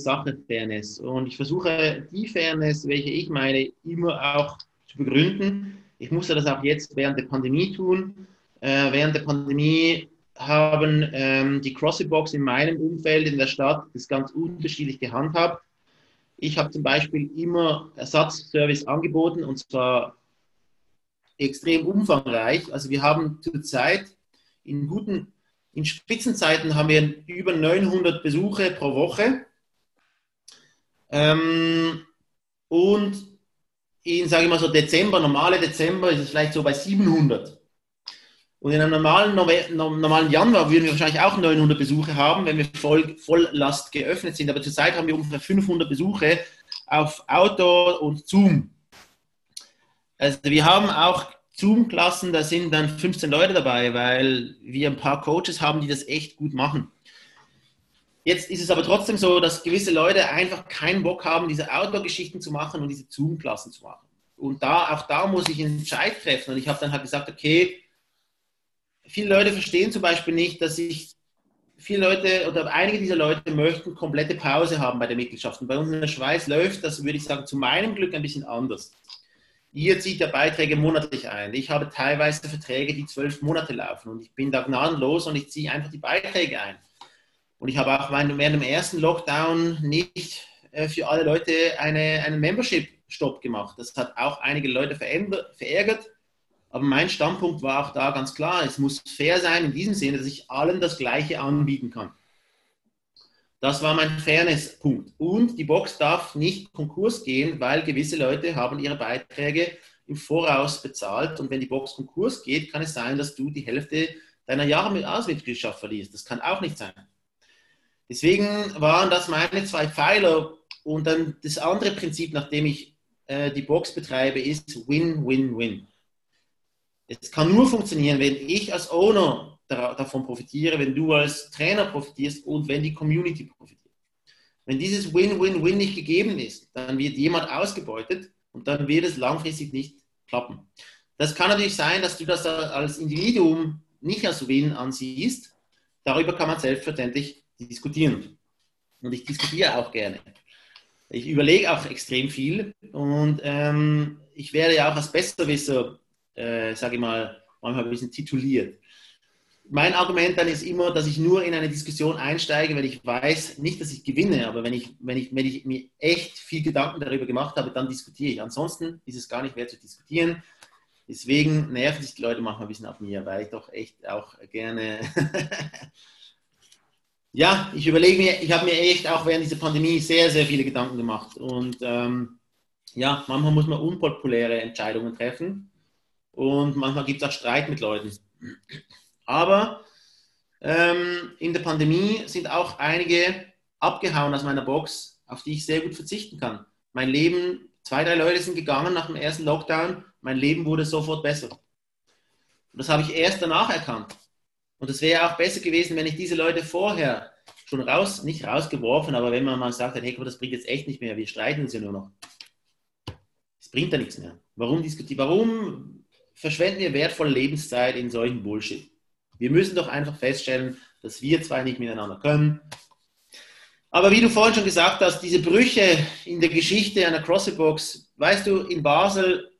Sache, Fairness. Und ich versuche, die Fairness, welche ich meine, immer auch zu begründen. Ich musste das auch jetzt während der Pandemie tun. Während der Pandemie haben die CrossFit-Box in meinem Umfeld in der Stadt das ganz unterschiedlich gehandhabt. Ich habe zum Beispiel immer Ersatzservice angeboten und zwar extrem umfangreich. Also wir haben zurzeit in Spitzenzeiten haben wir über 900 Besuche pro Woche und in, sage ich mal so, normale Dezember ist es vielleicht so bei 700. Und in einem normalen Januar würden wir wahrscheinlich auch 900 Besuche haben, wenn wir voll Last geöffnet sind. Aber zurzeit haben wir ungefähr 500 Besuche auf Outdoor und Zoom. Also wir haben auch Zoom-Klassen, da sind dann 15 Leute dabei, weil wir ein paar Coaches haben, die das echt gut machen. Jetzt ist es aber trotzdem so, dass gewisse Leute einfach keinen Bock haben, diese Outdoor-Geschichten zu machen und diese Zoom-Klassen zu machen. Und auch da muss ich einen Entscheid treffen. Und ich habe dann halt gesagt, okay, viele Leute verstehen zum Beispiel nicht, dass einige dieser Leute möchten komplette Pause haben bei der Mitgliedschaft. Und bei uns in der Schweiz läuft das, würde ich sagen, zu meinem Glück ein bisschen anders. Ihr zieht ja Beiträge monatlich ein. Ich habe teilweise Verträge, die 12 Monate laufen und ich bin da gnadenlos und ich ziehe einfach die Beiträge ein. Und ich habe auch während dem ersten Lockdown nicht für alle Leute einen Membership-Stopp gemacht. Das hat auch einige Leute verärgert. Aber mein Standpunkt war auch da ganz klar, es muss fair sein in diesem Sinne, dass ich allen das Gleiche anbieten kann. Das war mein Fairness-Punkt. Und die Box darf nicht Konkurs gehen, weil gewisse Leute haben ihre Beiträge im Voraus bezahlt. Und wenn die Box Konkurs geht, kann es sein, dass du die Hälfte deiner Jahre mit Ausmitgliedschaft verlierst. Das kann auch nicht sein. Deswegen waren das meine zwei Pfeiler. Und dann das andere Prinzip, nach dem ich die Box betreibe, ist Win-Win-Win. Es kann nur funktionieren, wenn ich als Owner davon profitiere, wenn du als Trainer profitierst und wenn die Community profitiert. Wenn dieses Win-Win-Win nicht gegeben ist, dann wird jemand ausgebeutet und dann wird es langfristig nicht klappen. Das kann natürlich sein, dass du das als Individuum nicht als Win ansiehst. Darüber kann man selbstverständlich diskutieren. Und ich diskutiere auch gerne. Ich überlege auch extrem viel und ich werde ja auch als Besserwisser, sage ich mal, manchmal ein bisschen tituliert. Mein Argument dann ist immer, dass ich nur in eine Diskussion einsteige, weil ich weiß, nicht, dass ich gewinne, aber wenn ich mir echt viel Gedanken darüber gemacht habe, dann diskutiere ich. Ansonsten ist es gar nicht wert zu diskutieren. Deswegen nerven sich die Leute manchmal ein bisschen auf mir, weil ich doch echt auch gerne... ja, ich überlege mir, ich habe mir echt auch während dieser Pandemie sehr, sehr viele Gedanken gemacht. Und ja, manchmal muss man unpopuläre Entscheidungen treffen und manchmal gibt es auch Streit mit Leuten. Aber in der Pandemie sind auch einige abgehauen aus meiner Box, auf die ich sehr gut verzichten kann. Mein Leben, 2, 3 Leute sind gegangen nach dem ersten Lockdown, mein Leben wurde sofort besser. Und das habe ich erst danach erkannt. Und es wäre auch besser gewesen, wenn ich diese Leute vorher schon nicht rausgeworfen, aber wenn man mal sagt, hey, das bringt jetzt echt nicht mehr, wir streiten uns ja nur noch. Es bringt da nichts mehr. Warum diskutieren? Warum verschwenden wir wertvolle Lebenszeit in solchen Bullshit? Wir müssen doch einfach feststellen, dass wir zwei nicht miteinander können. Aber wie du vorhin schon gesagt hast, diese Brüche in der Geschichte einer CrossFit-Box, weißt du, in Basel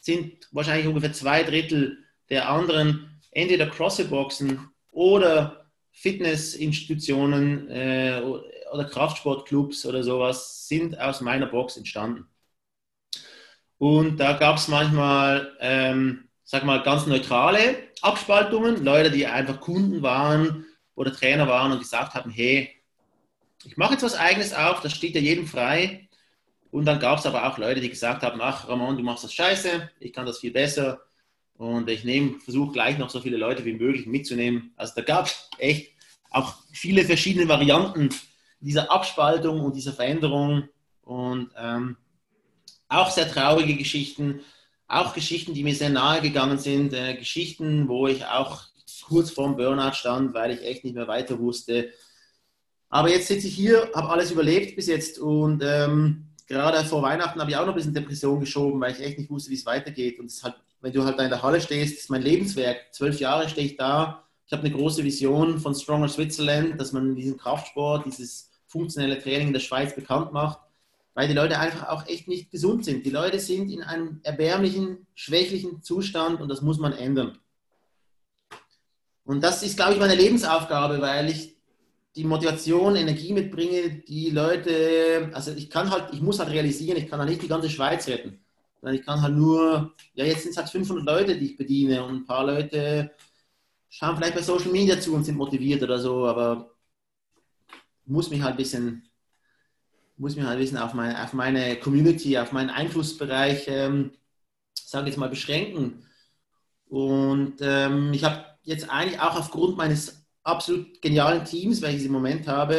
sind wahrscheinlich ungefähr 2 Drittel der anderen entweder CrossFit-Boxen oder Fitnessinstitutionen oder Kraftsportclubs oder sowas sind aus meiner Box entstanden. Und da gab es manchmal... sag mal, ganz neutrale Abspaltungen, Leute, die einfach Kunden waren oder Trainer waren und gesagt haben, hey, ich mache jetzt was Eigenes auf, das steht ja jedem frei. Und dann gab es aber auch Leute, die gesagt haben, ach Ramon, du machst das scheiße, ich kann das viel besser und ich versuche gleich noch so viele Leute wie möglich mitzunehmen. Also da gab es echt auch viele verschiedene Varianten dieser Abspaltung und dieser Veränderung und auch sehr traurige Geschichten. Auch Geschichten, die mir sehr nahe gegangen sind, Geschichten, wo ich auch kurz vorm Burnout stand, weil ich echt nicht mehr weiter wusste. Aber jetzt sitze ich hier, habe alles überlebt bis jetzt und gerade vor Weihnachten habe ich auch noch ein bisschen Depression geschoben, weil ich echt nicht wusste, wie es weitergeht. Und halt, wenn du halt da in der Halle stehst, ist mein Lebenswerk. 12 Jahre stehe ich da. Ich habe eine große Vision von Stronger Switzerland, dass man diesen Kraftsport, dieses funktionelle Training in der Schweiz bekannt macht. Weil die Leute einfach auch echt nicht gesund sind. Die Leute sind in einem erbärmlichen, schwächlichen Zustand und das muss man ändern. Und das ist, glaube ich, meine Lebensaufgabe, weil ich die Motivation, Energie mitbringe, die Leute, also ich muss halt realisieren, ich kann halt nicht die ganze Schweiz retten, sondern ich kann halt nur, ja jetzt sind es halt 500 Leute, die ich bediene und ein paar Leute schauen vielleicht bei Social Media zu und sind motiviert oder so, aber muss mich halt ein bisschen auf meine Community, auf meinen Einflussbereich, sage ich jetzt mal, beschränken. Und ich habe jetzt eigentlich auch aufgrund meines absolut genialen Teams, welches ich im Moment habe,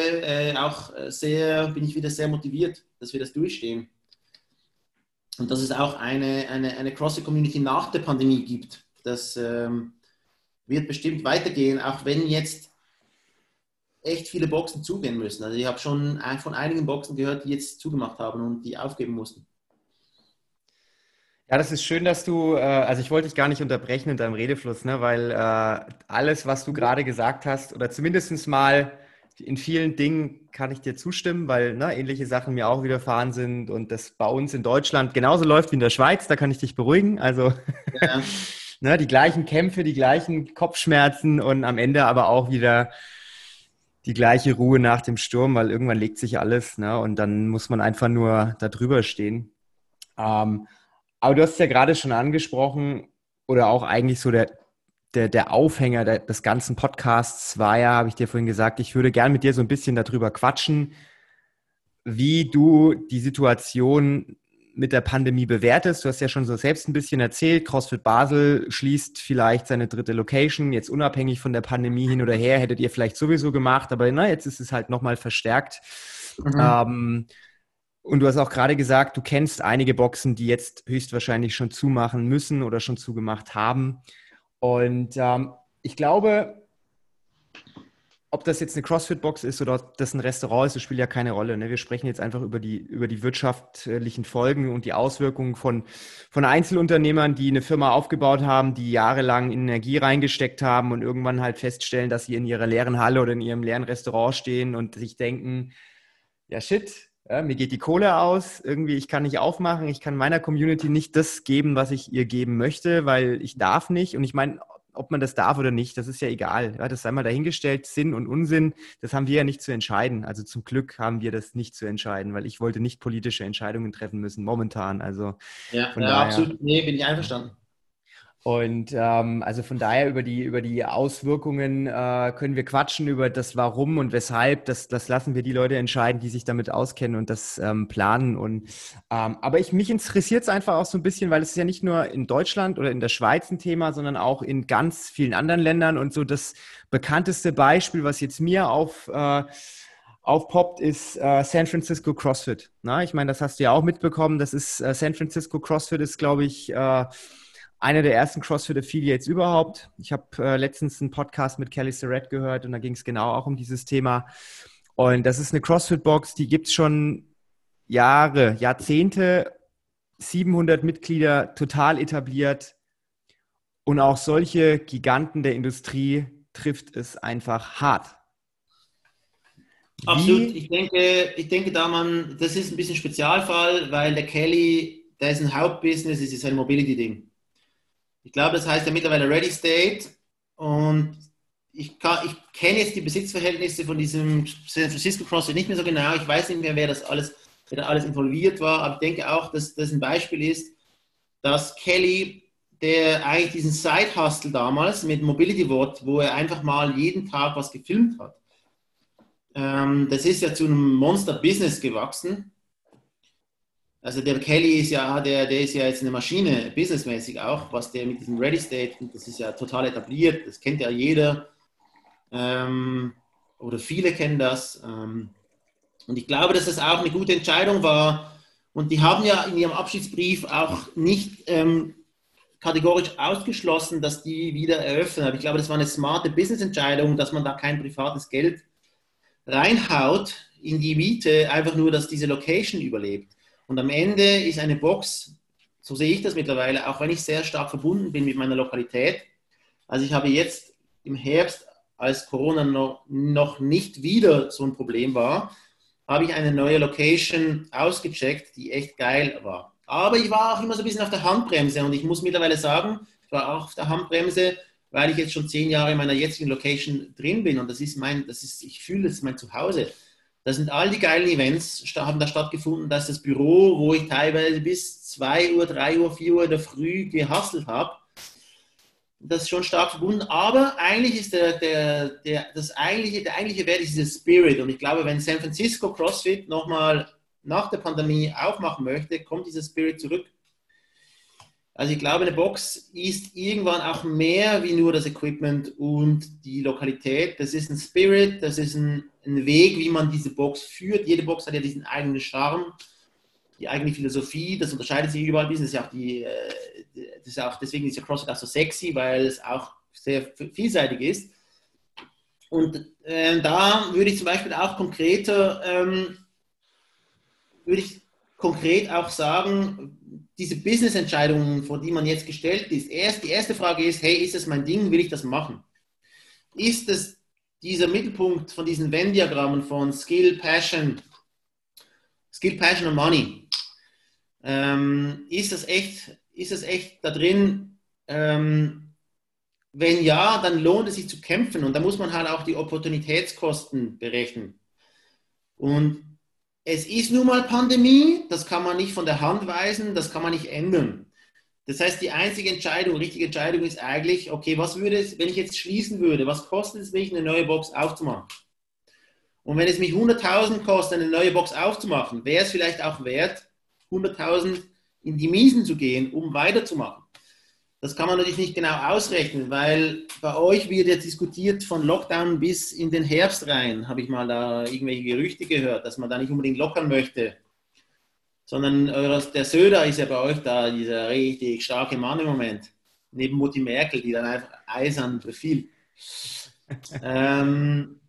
bin ich wieder sehr motiviert, dass wir das durchstehen. Und dass es auch eine CrossFit-Community nach der Pandemie gibt. Das wird bestimmt weitergehen, auch wenn jetzt echt viele Boxen zugehen müssen. Also ich habe schon von einigen Boxen gehört, die jetzt zugemacht haben und die aufgeben mussten. Ja, das ist schön, dass du, also ich wollte dich gar nicht unterbrechen in deinem Redefluss, ne, weil alles, was du gerade gesagt hast, oder zumindest mal in vielen Dingen kann ich dir zustimmen, weil ne, ähnliche Sachen mir auch widerfahren sind und das bei uns in Deutschland genauso läuft wie in der Schweiz, da kann ich dich beruhigen. Also ja. Ne, die gleichen Kämpfe, die gleichen Kopfschmerzen und am Ende aber auch wieder die gleiche Ruhe nach dem Sturm, weil irgendwann legt sich alles, ne? Und dann muss man einfach nur da drüber stehen. Aber du hast es ja gerade schon angesprochen, oder auch eigentlich so der Aufhänger des ganzen Podcasts war ja, habe ich dir vorhin gesagt, ich würde gern mit dir so ein bisschen darüber quatschen, wie du die Situation mit der Pandemie bewertest. Du hast ja schon so selbst ein bisschen erzählt, CrossFit Basel schließt vielleicht seine dritte Location, jetzt unabhängig von der Pandemie hin oder her, hättet ihr vielleicht sowieso gemacht, aber na, jetzt ist es halt nochmal verstärkt. Mhm. Und du hast auch gerade gesagt, du kennst einige Boxen, die jetzt höchstwahrscheinlich schon zumachen müssen oder schon zugemacht haben. Und ich glaube, ob das jetzt eine CrossFit-Box ist oder ob das ein Restaurant ist, das spielt ja keine Rolle. Ne? Wir sprechen jetzt einfach über die wirtschaftlichen Folgen und die Auswirkungen von Einzelunternehmern, die eine Firma aufgebaut haben, die jahrelang Energie reingesteckt haben und irgendwann halt feststellen, dass sie in ihrer leeren Halle oder in ihrem leeren Restaurant stehen und sich denken, ja shit, ja, mir geht die Kohle aus, irgendwie ich kann nicht aufmachen, ich kann meiner Community nicht das geben, was ich ihr geben möchte, weil ich darf nicht. Und ich meine, ob man das darf oder nicht, das ist ja egal. Ja, das sei mal dahingestellt, Sinn und Unsinn, das haben wir ja nicht zu entscheiden. Also zum Glück haben wir das nicht zu entscheiden, weil ich wollte nicht politische Entscheidungen treffen müssen, momentan. Also ja, von daher, absolut. Nee, bin ich einverstanden. Und also von daher über die Auswirkungen können wir quatschen, über das Warum und Weshalb. Das lassen wir die Leute entscheiden, die sich damit auskennen und das planen. Und aber mich interessiert es einfach auch so ein bisschen, weil es ist ja nicht nur in Deutschland oder in der Schweiz ein Thema, sondern auch in ganz vielen anderen Ländern. Und so das bekannteste Beispiel, was jetzt mir aufpoppt, ist San Francisco CrossFit. Na, ich meine, das hast du ja auch mitbekommen. Das ist San Francisco CrossFit ist, glaube ich, einer der ersten CrossFit-Affiliates überhaupt. Ich habe letztens einen Podcast mit Kelly Sarrett gehört und da ging es genau auch um dieses Thema. Und das ist eine CrossFit-Box, die gibt es schon Jahre, Jahrzehnte, 700 Mitglieder, total etabliert. Und auch solche Giganten der Industrie trifft es einfach hart. Absolut. Ich denke, das ist ein bisschen Spezialfall, weil der Kelly, der ist ein Hauptbusiness, ist sein Mobility-Ding. Ich glaube, das heißt ja mittlerweile Ready State und ich kenne jetzt die Besitzverhältnisse von diesem San Francisco CrossFit nicht mehr so genau. Ich weiß nicht mehr, wer da alles involviert war, aber ich denke auch, dass das ein Beispiel ist, dass Kelly, der eigentlich diesen Side-Hustle damals mit Mobility Vault, wo er einfach mal jeden Tag was gefilmt hat, das ist ja zu einem Monster-Business gewachsen. Also der Kelly ist ja, der ist ja jetzt eine Maschine, businessmäßig auch, was der mit diesem Ready State, das ist ja total etabliert, das kennt ja jeder oder viele kennen das. Und ich glaube, dass das auch eine gute Entscheidung war. Und die haben ja in ihrem Abschiedsbrief auch nicht kategorisch ausgeschlossen, dass die wieder eröffnen. Aber ich glaube, das war eine smarte Business-Entscheidung, dass man da kein privates Geld reinhaut in die Miete, einfach nur, dass diese Location überlebt. Und am Ende ist eine Box, so sehe ich das mittlerweile, auch wenn ich sehr stark verbunden bin mit meiner Lokalität. Also ich habe jetzt im Herbst, als Corona noch nicht wieder so ein Problem war, habe ich eine neue Location ausgecheckt, die echt geil war. Aber ich war auch immer so ein bisschen auf der Handbremse und ich muss mittlerweile sagen, ich war auch auf der Handbremse, weil ich jetzt schon 10 Jahre in meiner jetzigen Location drin bin und ich fühle, das ist mein Zuhause. Da sind all die geilen Events, haben da stattgefunden, dass das Büro, wo ich teilweise bis 2 Uhr, 3 Uhr, 4 Uhr in der Früh gehustelt habe, das ist schon stark verbunden. Aber eigentlich ist der eigentliche Wert ist dieser Spirit. Und ich glaube, wenn San Francisco CrossFit nochmal nach der Pandemie aufmachen möchte, kommt dieser Spirit zurück. Also ich glaube, eine Box ist irgendwann auch mehr wie nur das Equipment und die Lokalität. Das ist ein Spirit, das ist ein Weg, wie man diese Box führt. Jede Box hat ja diesen eigenen Charme, die eigene Philosophie. Das unterscheidet sich überall. Das ist ja auch deswegen ist ja CrossFit auch so sexy, weil es auch sehr vielseitig ist. Und da würde ich zum Beispiel auch konkret auch sagen, diese Business-Entscheidungen, vor die man jetzt gestellt ist, die erste Frage ist, hey, ist das mein Ding, will ich das machen? Ist das dieser Mittelpunkt von diesen Venn-Diagrammen von Skill, Passion und Money? Ist das echt da drin? Wenn ja, dann lohnt es sich zu kämpfen und da muss man halt auch die Opportunitätskosten berechnen. Und es ist nun mal Pandemie, das kann man nicht von der Hand weisen, das kann man nicht ändern. Das heißt, die einzige richtige Entscheidung ist eigentlich, okay, was würde es, wenn ich jetzt schließen würde, was kostet es mich, eine neue Box aufzumachen? Und wenn es mich 100.000 kostet, eine neue Box aufzumachen, wäre es vielleicht auch wert, 100.000 in die Miesen zu gehen, um weiterzumachen. Das kann man natürlich nicht genau ausrechnen, weil bei euch wird jetzt diskutiert von Lockdown bis in den Herbst rein, habe ich mal da irgendwelche Gerüchte gehört, dass man da nicht unbedingt lockern möchte, sondern der Söder ist ja bei euch da, dieser richtig starke Mann im Moment, neben Mutti Merkel, die dann einfach eisern befiehlt.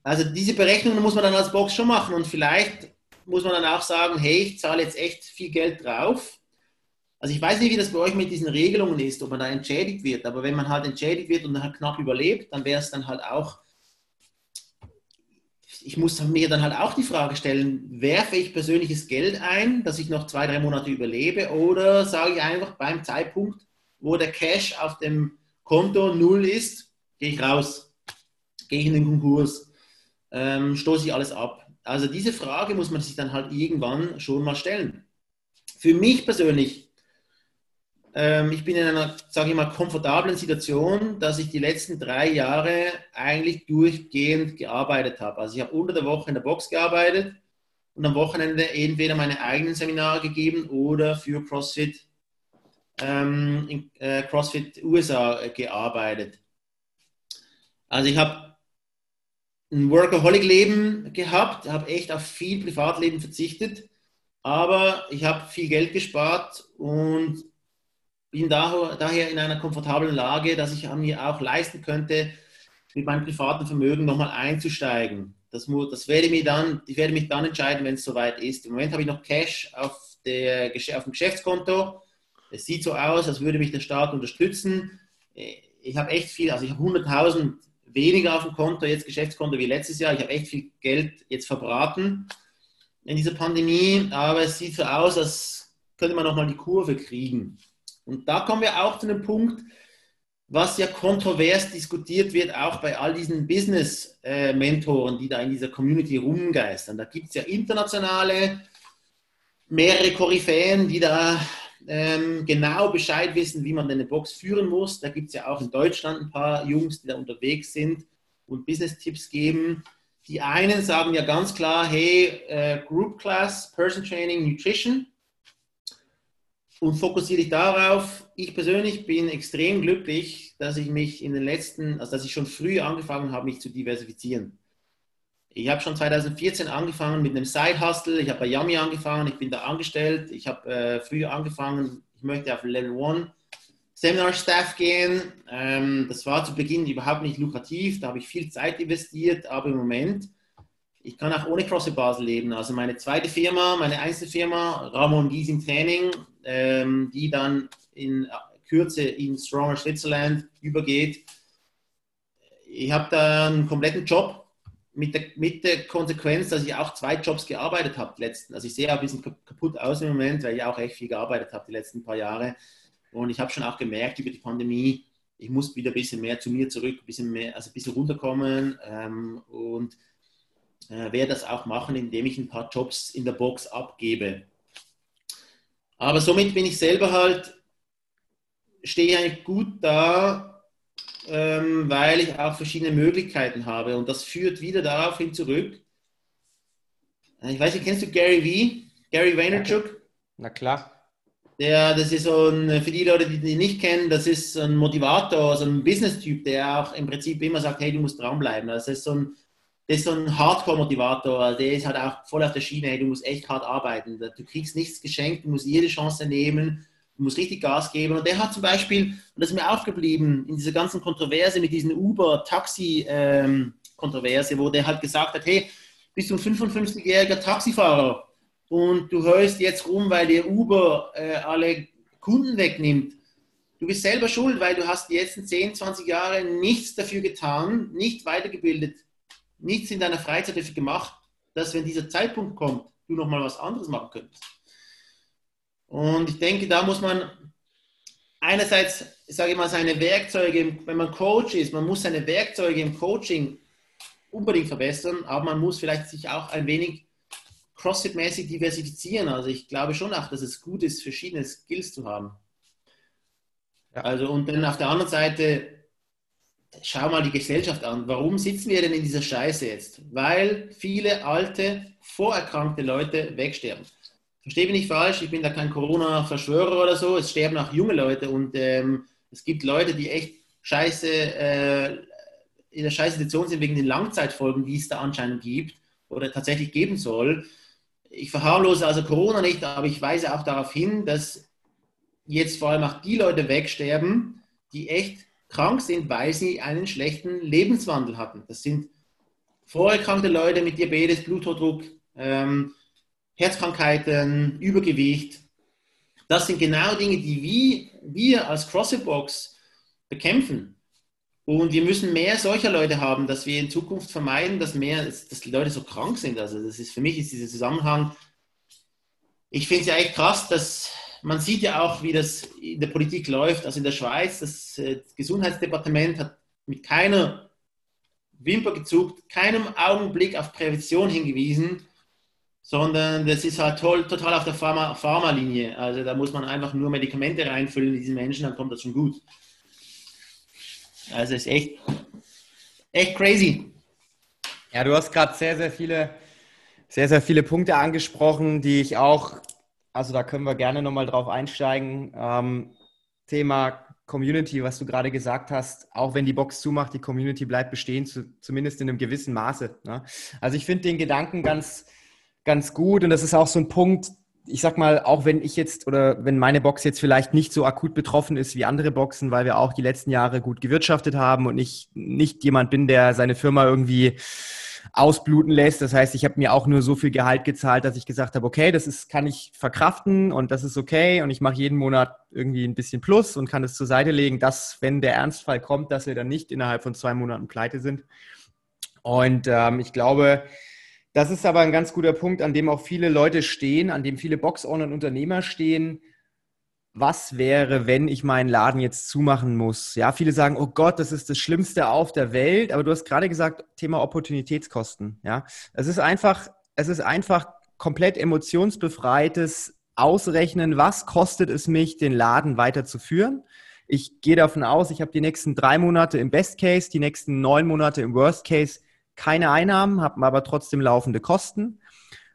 Also diese Berechnungen muss man dann als Box schon machen und vielleicht muss man dann auch sagen, hey, ich zahle jetzt echt viel Geld drauf. Also ich weiß nicht, wie das bei euch mit diesen Regelungen ist, ob man da entschädigt wird, aber wenn man halt entschädigt wird und dann knapp überlebt, dann wäre es dann halt auch, ich muss mir dann halt auch die Frage stellen, werfe ich persönliches Geld ein, dass ich noch 2-3 Monate überlebe oder sage ich einfach beim Zeitpunkt, wo der Cash auf dem Konto 0 ist, gehe ich raus, gehe ich in den Konkurs, stoße ich alles ab. Also diese Frage muss man sich dann halt irgendwann schon mal stellen. Für mich persönlich, ich bin in einer, sage ich mal, komfortablen Situation, dass ich die letzten 3 Jahre eigentlich durchgehend gearbeitet habe. Also ich habe unter der Woche in der Box gearbeitet und am Wochenende entweder meine eigenen Seminare gegeben oder für CrossFit CrossFit USA gearbeitet. Also ich habe ein Workaholic-Leben gehabt, habe echt auf viel Privatleben verzichtet, aber ich habe viel Geld gespart und bin daher in einer komfortablen Lage, dass ich mir auch leisten könnte, mit meinem privaten Vermögen nochmal einzusteigen. Ich werde mich dann entscheiden, wenn es soweit ist. Im Moment habe ich noch Cash auf dem Geschäftskonto. Es sieht so aus, als würde mich der Staat unterstützen. Ich habe echt viel, also ich habe 100.000 weniger auf dem Konto, jetzt Geschäftskonto wie letztes Jahr. Ich habe echt viel Geld jetzt verbraten in dieser Pandemie, aber es sieht so aus, als könnte man nochmal die Kurve kriegen. Und da kommen wir auch zu einem Punkt, was ja kontrovers diskutiert wird, auch bei all diesen Business-Mentoren, die da in dieser Community rumgeistern. Da gibt es ja internationale, mehrere Koryphäen, die da genau Bescheid wissen, wie man eine Box führen muss. Da gibt es ja auch in Deutschland ein paar Jungs, die da unterwegs sind und Business-Tipps geben. Die einen sagen ja ganz klar, hey, Group Class, Person Training, Nutrition. Und fokussiere dich darauf. Ich persönlich bin extrem glücklich, dass ich mich dass ich schon früh angefangen habe, mich zu diversifizieren. Ich habe schon 2014 angefangen mit einem Side-Hustle. Ich habe bei Jami angefangen, ich bin da angestellt. Ich habe früher angefangen, ich möchte auf Level 1 Seminar Stuff gehen. Das war zu Beginn überhaupt nicht lukrativ. Da habe ich viel Zeit investiert, aber im Moment, ich kann auch ohne CrossFit Basel leben. Also meine zweite Firma, meine Einzelfirma, Ramon Gisin Training, die dann in Kürze in Stronger Switzerland übergeht. Ich habe da einen kompletten Job mit der Konsequenz, dass ich auch 2 Jobs gearbeitet habe letzten. Also ich sehe auch ein bisschen kaputt aus im Moment, weil ich auch echt viel gearbeitet habe die letzten paar Jahre. Und ich habe schon auch gemerkt über die Pandemie, ich muss wieder ein bisschen mehr zu mir zurück, ein bisschen mehr, also ein bisschen runterkommen und werde das auch machen, indem ich ein paar Jobs in der Box abgebe. Aber somit bin ich selber halt, stehe ich eigentlich gut da, weil ich auch verschiedene Möglichkeiten habe. Und das führt wieder daraufhin zurück. Ich weiß nicht, kennst du Gary Vaynerchuk? Na klar. Das ist so ein, für die Leute, die ihn nicht kennen, das ist ein Motivator, so ein Business-Typ, der auch im Prinzip immer sagt, hey, du musst dranbleiben. Das ist so ein Hardcore-Motivator, der ist halt auch voll auf der Schiene, hey, du musst echt hart arbeiten, du kriegst nichts geschenkt, du musst jede Chance nehmen, du musst richtig Gas geben. Und der hat zum Beispiel, und das ist mir aufgeblieben, in dieser ganzen Kontroverse mit diesen Uber-Taxi-Kontroverse, wo der halt gesagt hat, hey, bist du ein 55-jähriger Taxifahrer und du hörst jetzt rum, weil dir Uber alle Kunden wegnimmt. Du bist selber schuld, weil du hast die letzten 10, 20 Jahre nichts dafür getan, nicht weitergebildet, nichts in deiner Freizeit dafür gemacht, dass wenn dieser Zeitpunkt kommt, du nochmal was anderes machen könntest. Und ich denke, da muss man einerseits, sage ich mal, seine Werkzeuge, wenn man Coach ist, man muss seine Werkzeuge im Coaching unbedingt verbessern, aber man muss vielleicht sich auch ein wenig CrossFit-mäßig diversifizieren. Also ich glaube schon auch, dass es gut ist, verschiedene Skills zu haben. Ja. Also und dann auf der anderen Seite, schau mal die Gesellschaft an. Warum sitzen wir denn in dieser Scheiße jetzt? Weil viele alte, vorerkrankte Leute wegsterben. verstehe mich nicht falsch, ich bin da kein Corona-Verschwörer oder so, es sterben auch junge Leute und es gibt Leute, die echt scheiße, in der scheiß Situation sind wegen den Langzeitfolgen, die es da anscheinend gibt oder tatsächlich geben soll. Ich verharmlose also Corona nicht, aber ich weise auch darauf hin, dass jetzt vor allem auch die Leute wegsterben, die echt krank sind, weil sie einen schlechten Lebenswandel hatten. Das sind vorerkrankte Leute mit Diabetes, Bluthochdruck, Herzkrankheiten, Übergewicht. Das sind genau Dinge, die wir als CrossFit-Box bekämpfen. Und wir müssen mehr solcher Leute haben, dass wir in Zukunft vermeiden, dass die Leute so krank sind. Also das ist, für mich ist dieser Zusammenhang, ich finde es ja echt krass, dass man sieht ja auch, wie das in der Politik läuft. Also in der Schweiz, das Gesundheitsdepartement hat mit keiner Wimper gezuckt, keinem Augenblick auf Prävention hingewiesen, sondern das ist halt total auf der Pharma-Linie. Also da muss man einfach nur Medikamente reinfüllen in diesen Menschen, dann kommt das schon gut. Also ist echt crazy. Ja, du hast gerade sehr, sehr viele Punkte angesprochen, die ich auch, also da können wir gerne nochmal drauf einsteigen. Thema Community, was du gerade gesagt hast, auch wenn die Box zumacht, die Community bleibt bestehen, zumindest in einem gewissen Maße, ne? Also ich finde den Gedanken ganz gut und das ist auch so ein Punkt, ich sag mal, auch wenn ich jetzt oder wenn meine Box jetzt vielleicht nicht so akut betroffen ist wie andere Boxen, weil wir auch die letzten Jahre gut gewirtschaftet haben und ich nicht jemand bin, der seine Firma irgendwie ausbluten lässt. Das heißt, ich habe mir auch nur so viel Gehalt gezahlt, dass ich gesagt habe, okay, das ist, kann ich verkraften und das ist okay und ich mache jeden Monat irgendwie ein bisschen Plus und kann das zur Seite legen, dass, wenn der Ernstfall kommt, dass wir dann nicht innerhalb von 2 Monaten pleite sind. Und ich glaube, das ist aber ein ganz guter Punkt, an dem auch viele Leute stehen, an dem viele Box-Owner und Unternehmer stehen. Was wäre, wenn ich meinen Laden jetzt zumachen muss? Ja, viele sagen, oh Gott, das ist das Schlimmste auf der Welt. Aber du hast gerade gesagt, Thema Opportunitätskosten. Ja, es ist einfach komplett emotionsbefreites Ausrechnen, was kostet es mich, den Laden weiterzuführen? Ich gehe davon aus, ich habe die nächsten 3 Monate im Best Case, die nächsten 9 Monate im Worst Case keine Einnahmen, habe aber trotzdem laufende Kosten.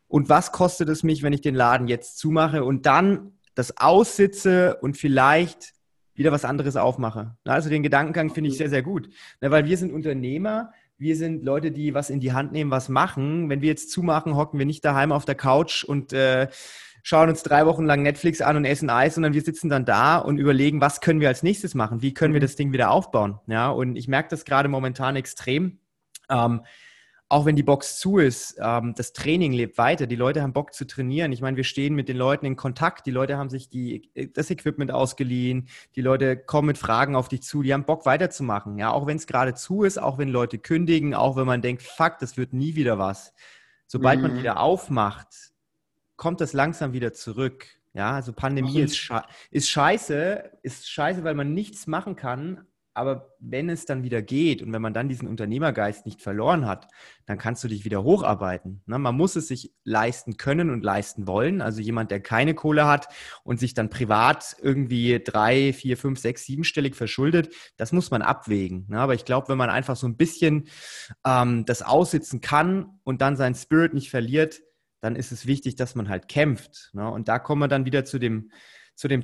Und was kostet es mich, wenn ich den Laden jetzt zumache und dann das aussitze und vielleicht wieder was anderes aufmache? Also den Gedankengang finde ich sehr, sehr gut. Weil wir sind Unternehmer, wir sind Leute, die was in die Hand nehmen, was machen. Wenn wir jetzt zumachen, hocken wir nicht daheim auf der Couch und schauen uns 3 Wochen lang Netflix an und essen Eis, sondern wir sitzen dann da und überlegen, was können wir als nächstes machen? Wie können wir das Ding wieder aufbauen? Ja, und ich merke das gerade momentan extrem. Auch wenn die Box zu ist, das Training lebt weiter, die Leute haben Bock zu trainieren. Ich meine, wir stehen mit den Leuten in Kontakt, die Leute haben sich das Equipment ausgeliehen, die Leute kommen mit Fragen auf dich zu, die haben Bock weiterzumachen. Ja, auch wenn es gerade zu ist, auch wenn Leute kündigen, auch wenn man denkt, fuck, das wird nie wieder was. Sobald man wieder aufmacht, kommt das langsam wieder zurück. Ja, also Pandemie ist scheiße, weil man nichts machen kann. Aber wenn es dann wieder geht und wenn man dann diesen Unternehmergeist nicht verloren hat, dann kannst du dich wieder hocharbeiten. Man muss es sich leisten können und leisten wollen. Also jemand, der keine Kohle hat und sich dann privat irgendwie 3, 4, 5, 6, 7-stellig verschuldet, das muss man abwägen. Aber ich glaube, wenn man einfach so ein bisschen das aussitzen kann und dann seinen Spirit nicht verliert, dann ist es wichtig, dass man halt kämpft. Und da kommen wir dann wieder zu dem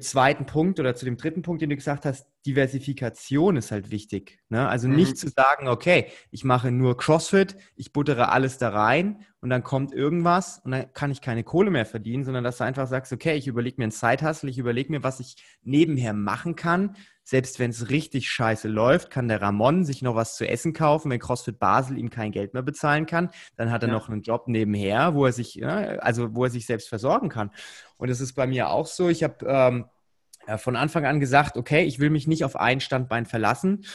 zweiten Punkt oder zu dem dritten Punkt, den du gesagt hast, Diversifikation ist halt wichtig. Ne? Also nicht zu sagen, okay, ich mache nur CrossFit, ich buttere alles da rein und dann kommt irgendwas und dann kann ich keine Kohle mehr verdienen, sondern dass du einfach sagst, okay, ich überlege mir einen Side-Hustle, ich überlege mir, was ich nebenher machen kann. Selbst wenn es richtig scheiße läuft, kann der Ramon sich noch was zu essen kaufen, wenn CrossFit Basel ihm kein Geld mehr bezahlen kann. Dann hat er noch einen Job nebenher, wo er sich selbst versorgen kann. Und das ist bei mir auch so. Ich habe von Anfang an gesagt, okay, ich will mich nicht auf ein Standbein verlassen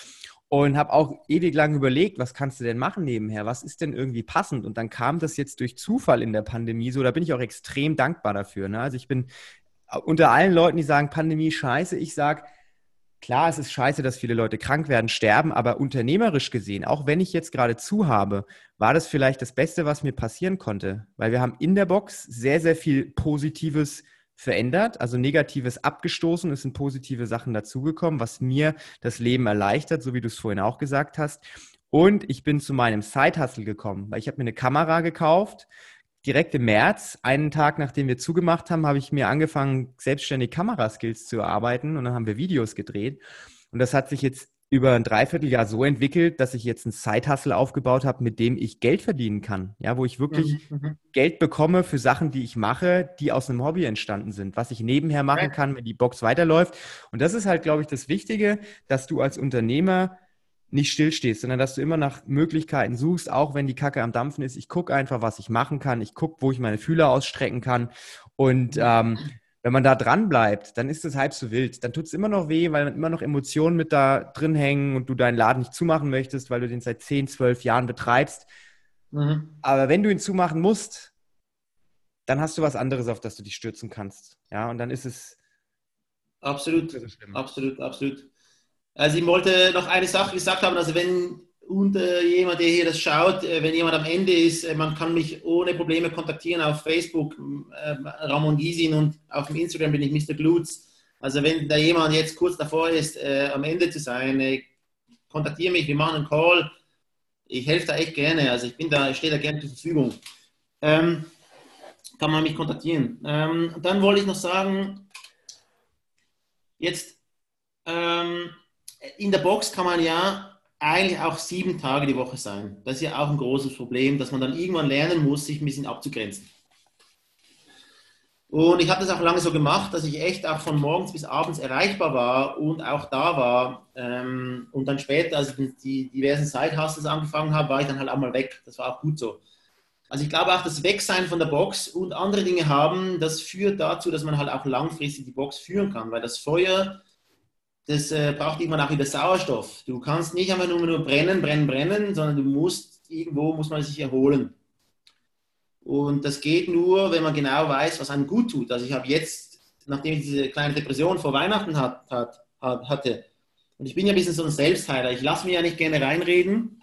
und habe auch ewig lang überlegt, was kannst du denn machen nebenher? Was ist denn irgendwie passend? Und dann kam das jetzt durch Zufall in der Pandemie so. Da bin ich auch extrem dankbar dafür. Ne? Also ich bin unter allen Leuten, die sagen, Pandemie scheiße, ich sage, klar, es ist scheiße, dass viele Leute krank werden, sterben, aber unternehmerisch gesehen, auch wenn ich jetzt gerade zu habe, war das vielleicht das Beste, was mir passieren konnte. Weil wir haben in der Box sehr, sehr viel Positives verändert, also Negatives abgestoßen, es sind positive Sachen dazugekommen, was mir das Leben erleichtert, so wie du es vorhin auch gesagt hast. Und ich bin zu meinem Side-Hustle gekommen, weil ich habe mir eine Kamera gekauft, direkt im März, einen Tag nachdem wir zugemacht haben, habe ich mir angefangen, selbstständig Kameraskills zu erarbeiten und dann haben wir Videos gedreht. Und das hat sich jetzt über ein Dreivierteljahr so entwickelt, dass ich jetzt einen Side-Hustle aufgebaut habe, mit dem ich Geld verdienen kann. Ja, wo ich wirklich Geld bekomme für Sachen, die ich mache, die aus einem Hobby entstanden sind, was ich nebenher machen kann, wenn die Box weiterläuft. Und das ist halt, glaube ich, das Wichtige, dass du als Unternehmer nicht stillstehst, sondern dass du immer nach Möglichkeiten suchst, auch wenn die Kacke am Dampfen ist. Ich gucke einfach, was ich machen kann. Ich gucke, wo ich meine Fühler ausstrecken kann. Und wenn man da dran bleibt, dann ist es halb so wild. Dann tut es immer noch weh, weil immer noch Emotionen mit da drin hängen und du deinen Laden nicht zumachen möchtest, weil du den seit 10, 12 Jahren betreibst. Mhm. Aber wenn du ihn zumachen musst, dann hast du was anderes, auf das du dich stürzen kannst. Ja, und dann ist es... Absolut. Also ich wollte noch eine Sache gesagt haben, also wenn jemand, der hier das schaut, wenn jemand am Ende ist, man kann mich ohne Probleme kontaktieren auf Facebook, Ramon Gisin, und auf dem Instagram bin ich Mr. Glutes. Also wenn da jemand jetzt kurz davor ist, am Ende zu sein, kontaktiere mich, wir machen einen Call. Ich helfe da echt gerne, also ich stehe da gerne zur Verfügung. Kann man mich kontaktieren. Dann wollte ich noch sagen, jetzt in der Box kann man ja eigentlich auch 7 Tage die Woche sein. Das ist ja auch ein großes Problem, dass man dann irgendwann lernen muss, sich ein bisschen abzugrenzen. Und ich habe das auch lange so gemacht, dass ich echt auch von morgens bis abends erreichbar war und auch da war. Und dann später, als ich die diversen Side-Hustles angefangen habe, war ich dann halt auch mal weg. Das war auch gut so. Also ich glaube auch, das Wegsein von der Box und andere Dinge haben, das führt dazu, dass man halt auch langfristig die Box führen kann, weil das Feuer... Das braucht irgendwann auch wieder Sauerstoff. Du kannst nicht einfach nur brennen, sondern irgendwo muss man sich erholen. Und das geht nur, wenn man genau weiß, was einem gut tut. Also ich habe jetzt, nachdem ich diese kleine Depression vor Weihnachten hatte, und ich bin ja ein bisschen so ein Selbstheiler, ich lasse mich ja nicht gerne reinreden.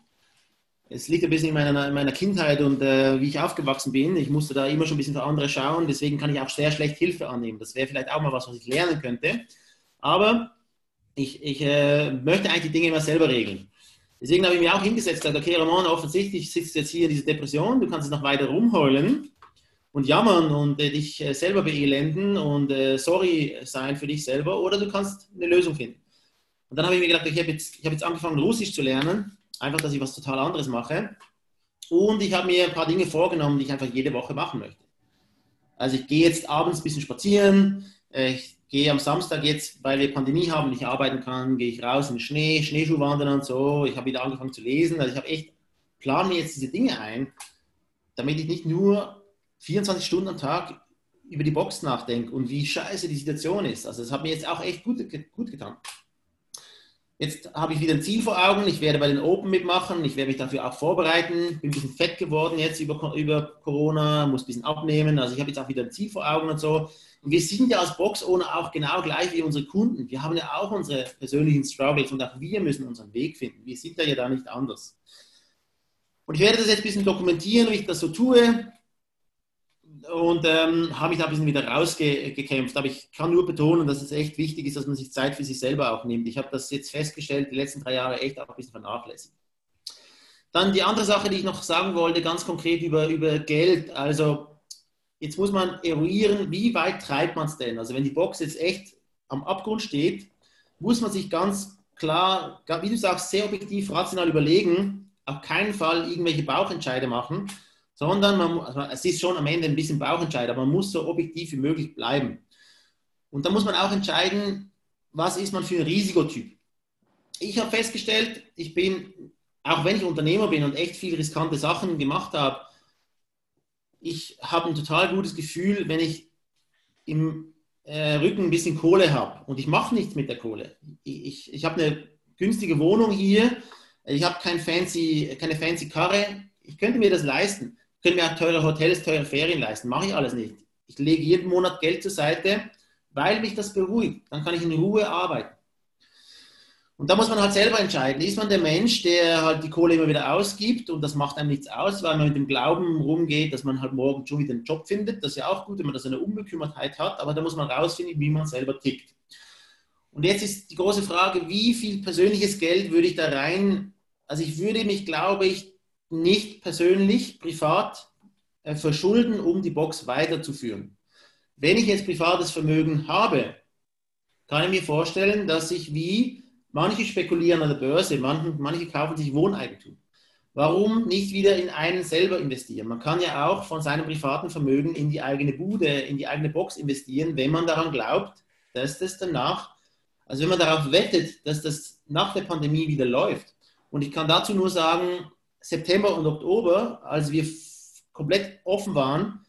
Es liegt ein bisschen in meiner Kindheit und wie ich aufgewachsen bin. Ich musste da immer schon ein bisschen für andere schauen, deswegen kann ich auch sehr schlecht Hilfe annehmen. Das wäre vielleicht auch mal was ich lernen könnte. Aber ich möchte eigentlich die Dinge immer selber regeln. Deswegen habe ich mir auch hingesetzt und gesagt, okay Ramon, offensichtlich sitzt jetzt hier in dieser Depression, du kannst es noch weiter rumheulen und jammern und dich selber beelenden und sorry sein für dich selber, oder du kannst eine Lösung finden. Und dann habe ich mir gedacht, ich habe jetzt angefangen Russisch zu lernen, einfach, dass ich was total anderes mache, und ich habe mir ein paar Dinge vorgenommen, die ich einfach jede Woche machen möchte. Also ich gehe jetzt abends ein bisschen spazieren, ich gehe am Samstag jetzt, weil wir Pandemie haben und ich arbeiten kann, gehe ich raus in den Schnee, Schneeschuhwandern und so. Ich habe wieder angefangen zu lesen. Also ich habe echt, plane mir jetzt diese Dinge ein, damit ich nicht nur 24 Stunden am Tag über die Box nachdenke und wie scheiße die Situation ist. Also das hat mir jetzt auch echt gut getan. Jetzt habe ich wieder ein Ziel vor Augen. Ich werde bei den Open mitmachen. Ich werde mich dafür auch vorbereiten. Bin ein bisschen fett geworden jetzt über Corona, muss ein bisschen abnehmen. Also ich habe jetzt auch wieder ein Ziel vor Augen und so. Und wir sind ja als Box Owner auch genau gleich wie unsere Kunden. Wir haben ja auch unsere persönlichen Struggles und auch wir müssen unseren Weg finden. Wir sind ja da nicht anders. Und ich werde das jetzt ein bisschen dokumentieren, wie ich das so tue, und habe mich da ein bisschen wieder rausgekämpft. Aber ich kann nur betonen, dass es echt wichtig ist, dass man sich Zeit für sich selber auch nimmt. Ich habe das jetzt festgestellt, die letzten 3 Jahre echt auch ein bisschen vernachlässigt. Dann die andere Sache, die ich noch sagen wollte, ganz konkret über Geld. Also jetzt muss man eruieren, wie weit treibt man es denn? Also wenn die Box jetzt echt am Abgrund steht, muss man sich ganz klar, wie du sagst, sehr objektiv, rational überlegen, auf keinen Fall irgendwelche Bauchentscheide machen, sondern es ist schon am Ende ein bisschen Bauchentscheid, aber man muss so objektiv wie möglich bleiben. Und da muss man auch entscheiden, was ist man für ein Risikotyp. Ich habe festgestellt, ich bin, auch wenn ich Unternehmer bin und echt viel riskante Sachen gemacht habe, ich habe ein total gutes Gefühl, wenn ich im Rücken ein bisschen Kohle habe, und ich mache nichts mit der Kohle. Ich habe eine günstige Wohnung hier, ich habe keine fancy Karre, ich könnte mir das leisten. Ich könnte mir auch teure Hotels, teure Ferien leisten, mache ich alles nicht. Ich lege jeden Monat Geld zur Seite, weil mich das beruhigt. Dann kann ich in Ruhe arbeiten. Und da muss man halt selber entscheiden, ist man der Mensch, der halt die Kohle immer wieder ausgibt und das macht einem nichts aus, weil man mit dem Glauben rumgeht, dass man halt morgen schon wieder einen Job findet. Das ist ja auch gut, wenn man das in einer Unbekümmertheit hat, aber da muss man rausfinden, wie man selber tickt. Und jetzt ist die große Frage, wie viel persönliches Geld würde ich da rein, also ich würde mich, glaube ich, nicht persönlich, privat verschulden, um die Box weiterzuführen. Wenn ich jetzt privates Vermögen habe, kann ich mir vorstellen, dass ich wie manche spekulieren an der Börse, manche kaufen sich Wohneigentum. Warum nicht wieder in einen selber investieren? Man kann ja auch von seinem privaten Vermögen in die eigene Bude, in die eigene Box investieren, wenn man daran glaubt, dass das danach, also wenn man darauf wettet, dass das nach der Pandemie wieder läuft. Und ich kann dazu nur sagen, September und Oktober, als wir komplett offen waren,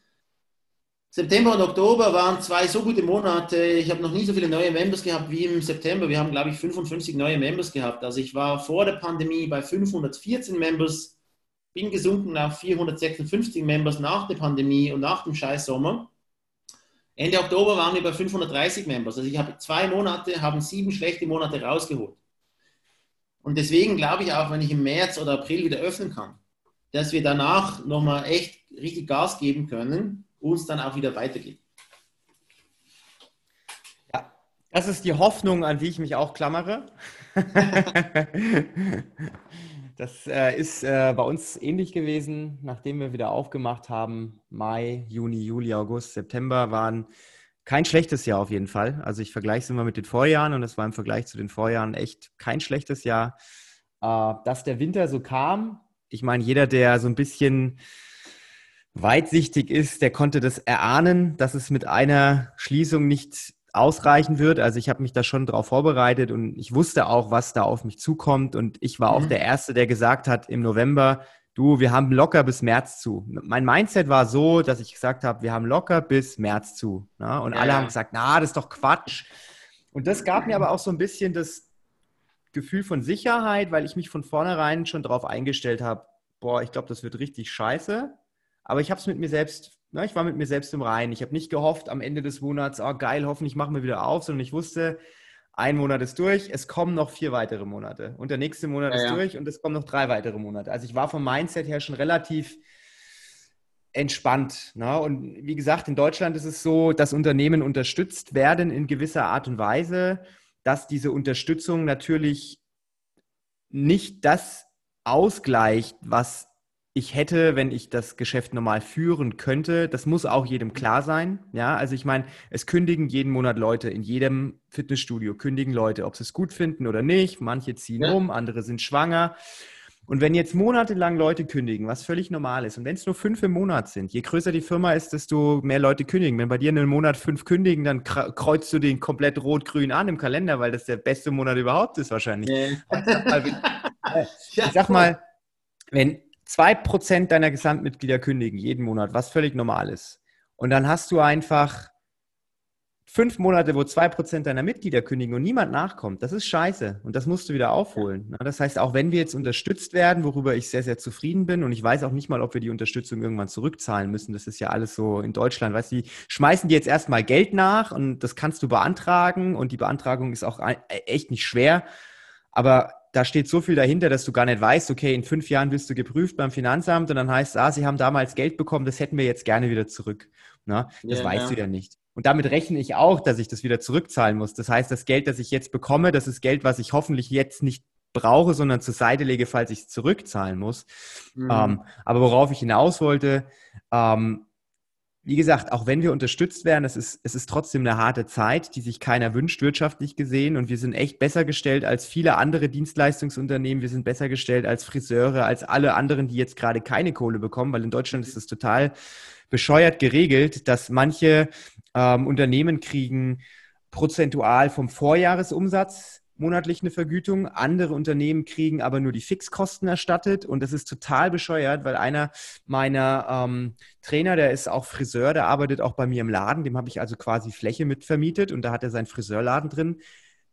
September und Oktober waren zwei so gute Monate. Ich habe noch nie so viele neue Members gehabt wie im September. Wir haben, glaube ich, 55 neue Members gehabt. Also ich war vor der Pandemie bei 514 Members, bin gesunken auf 456 Members nach der Pandemie und nach dem scheiß Sommer. Ende Oktober waren wir bei 530 Members. Also ich habe 2 Monate, haben 7 schlechte Monate rausgeholt. Und deswegen glaube ich auch, wenn ich im März oder April wieder öffnen kann, dass wir danach nochmal echt richtig Gas geben können, uns dann auch wieder weitergeht. Ja, das ist die Hoffnung, an die ich mich auch klammere. Das ist bei uns ähnlich gewesen, nachdem wir wieder aufgemacht haben. Mai, Juni, Juli, August, September waren kein schlechtes Jahr auf jeden Fall. Also ich vergleiche es immer mit den Vorjahren und das war im Vergleich zu den Vorjahren echt kein schlechtes Jahr. Dass der Winter so kam, ich meine, jeder, der so ein bisschen weitsichtig ist, der konnte das erahnen, dass es mit einer Schließung nicht ausreichen wird. Also ich habe mich da schon drauf vorbereitet und ich wusste auch, was da auf mich zukommt. Und ich war auch der Erste, der gesagt hat im November, du, wir haben locker bis März zu. Mein Mindset war so, dass ich gesagt habe, wir haben locker bis März zu. Ne? Und alle haben gesagt, na, das ist doch Quatsch. Und das gab mir aber auch so ein bisschen das Gefühl von Sicherheit, weil ich mich von vornherein schon drauf eingestellt habe, boah, ich glaube, das wird richtig scheiße. Aber ich habe es mit mir selbst, ne, ich war mit mir selbst im Reinen. Ich habe nicht gehofft am Ende des Monats, oh geil, hoffentlich machen wir wieder auf, sondern ich wusste, ein Monat ist durch, es kommen noch 4 weitere Monate. Und der nächste Monat ist durch und es kommen noch 3 weitere Monate. Also ich war vom Mindset her schon relativ entspannt. Ne? Und wie gesagt, in Deutschland ist es so, dass Unternehmen unterstützt werden in gewisser Art und Weise, dass diese Unterstützung natürlich nicht das ausgleicht, was ich hätte, wenn ich das Geschäft normal führen könnte. Das muss auch jedem klar sein. Ja, also ich meine, es kündigen jeden Monat Leute, in jedem Fitnessstudio kündigen Leute, ob sie es gut finden oder nicht. Manche ziehen um, andere sind schwanger. Und wenn jetzt monatelang Leute kündigen, was völlig normal ist, und wenn es nur 5 im Monat sind, je größer die Firma ist, desto mehr Leute kündigen. Wenn bei dir in einem Monat 5 kündigen, dann kreuzt du den komplett rot-grün an im Kalender, weil das der beste Monat überhaupt ist wahrscheinlich. Ich sag mal, wenn 2% deiner Gesamtmitglieder kündigen jeden Monat, was völlig normal ist. Und dann hast du einfach 5 Monate, wo 2% deiner Mitglieder kündigen und niemand nachkommt. Das ist scheiße und das musst du wieder aufholen. Das heißt, auch wenn wir jetzt unterstützt werden, worüber ich sehr, sehr zufrieden bin, und ich weiß auch nicht mal, ob wir die Unterstützung irgendwann zurückzahlen müssen. Das ist ja alles so in Deutschland. Weißt du, die schmeißen dir jetzt erstmal Geld nach und das kannst du beantragen und die Beantragung ist auch echt nicht schwer. Aber da steht so viel dahinter, dass du gar nicht weißt, okay, in 5 Jahren wirst du geprüft beim Finanzamt und dann heißt es, ah, sie haben damals Geld bekommen, das hätten wir jetzt gerne wieder zurück. Na, das weißt du ja nicht. Und damit rechne ich auch, dass ich das wieder zurückzahlen muss. Das heißt, das Geld, das ich jetzt bekomme, das ist Geld, was ich hoffentlich jetzt nicht brauche, sondern zur Seite lege, falls ich es zurückzahlen muss. Mhm. Aber worauf ich hinaus wollte, wie gesagt, auch wenn wir unterstützt werden, es ist trotzdem eine harte Zeit, die sich keiner wünscht, wirtschaftlich gesehen. Und wir sind echt besser gestellt als viele andere Dienstleistungsunternehmen. Wir sind besser gestellt als Friseure, als alle anderen, die jetzt gerade keine Kohle bekommen. Weil in Deutschland ist es total bescheuert geregelt, dass manche Unternehmen kriegen prozentual vom Vorjahresumsatz monatlich eine Vergütung. Andere Unternehmen kriegen aber nur die Fixkosten erstattet und das ist total bescheuert, weil einer meiner Trainer, der ist auch Friseur, der arbeitet auch bei mir im Laden, dem habe ich also quasi Fläche mitvermietet und da hat er seinen Friseurladen drin.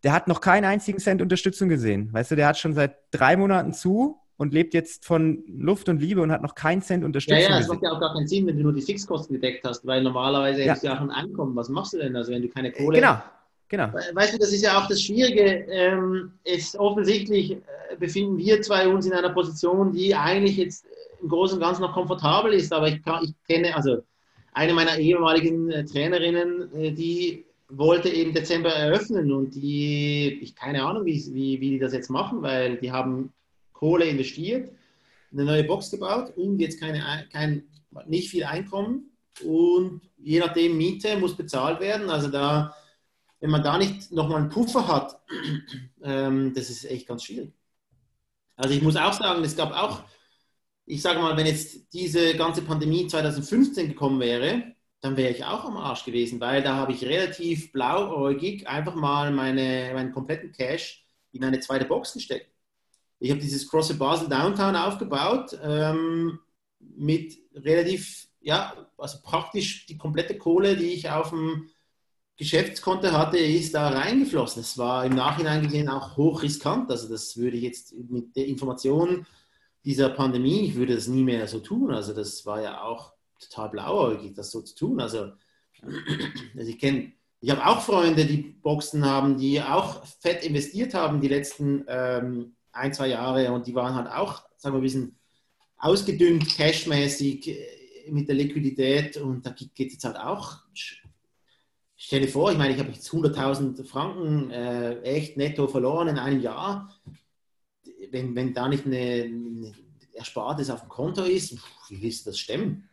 Der hat noch keinen einzigen Cent Unterstützung gesehen. Weißt du, der hat schon seit 3 Monaten zu und lebt jetzt von Luft und Liebe und hat noch keinen Cent Unterstützung gesehen. Ja, das macht ja auch gar keinen Sinn, wenn du nur die Fixkosten gedeckt hast, weil normalerweise hättest du ja auch ein Einkommen. Was machst du denn, also wenn du keine Kohle... Genau. Weißt du, das ist ja auch das Schwierige. Offensichtlich befinden wir 2 uns in einer Position, die eigentlich jetzt im Großen und Ganzen noch komfortabel ist. Aber ich kenne, also eine meiner ehemaligen Trainerinnen, die wollte eben Dezember eröffnen und die, ich keine Ahnung, wie die das jetzt machen, weil die haben Kohle investiert, eine neue Box gebaut und jetzt keine, kein nicht viel Einkommen und je nachdem Miete muss bezahlt werden. Also da, wenn man da nicht nochmal einen Puffer hat, das ist echt ganz schwierig. Also ich muss auch sagen, es gab auch, ich sage mal, wenn jetzt diese ganze Pandemie 2015 gekommen wäre, dann wäre ich auch am Arsch gewesen, weil da habe ich relativ blauäugig einfach mal meinen kompletten Cash in eine zweite Box gesteckt. Ich habe dieses CrossFit Basel Downtown aufgebaut, mit relativ, ja, also praktisch die komplette Kohle, die ich auf dem Geschäftskonto hatte, ist da reingeflossen. Das war im Nachhinein gesehen auch hochriskant. Also das würde ich jetzt mit der Information dieser Pandemie, ich würde das nie mehr so tun. Also das war ja auch total blauäugig, das so zu tun. Also ich habe auch Freunde, die Boxen haben, die auch fett investiert haben die letzten 1-2 Jahre und die waren halt auch, sagen wir, ein bisschen ausgedünnt, cashmäßig mit der Liquidität und da geht jetzt halt auch, stell dir vor, ich meine, ich habe jetzt 100.000 Franken echt netto verloren in einem Jahr, wenn da nicht eine Erspartes auf dem Konto ist, wie willst du das stemmen?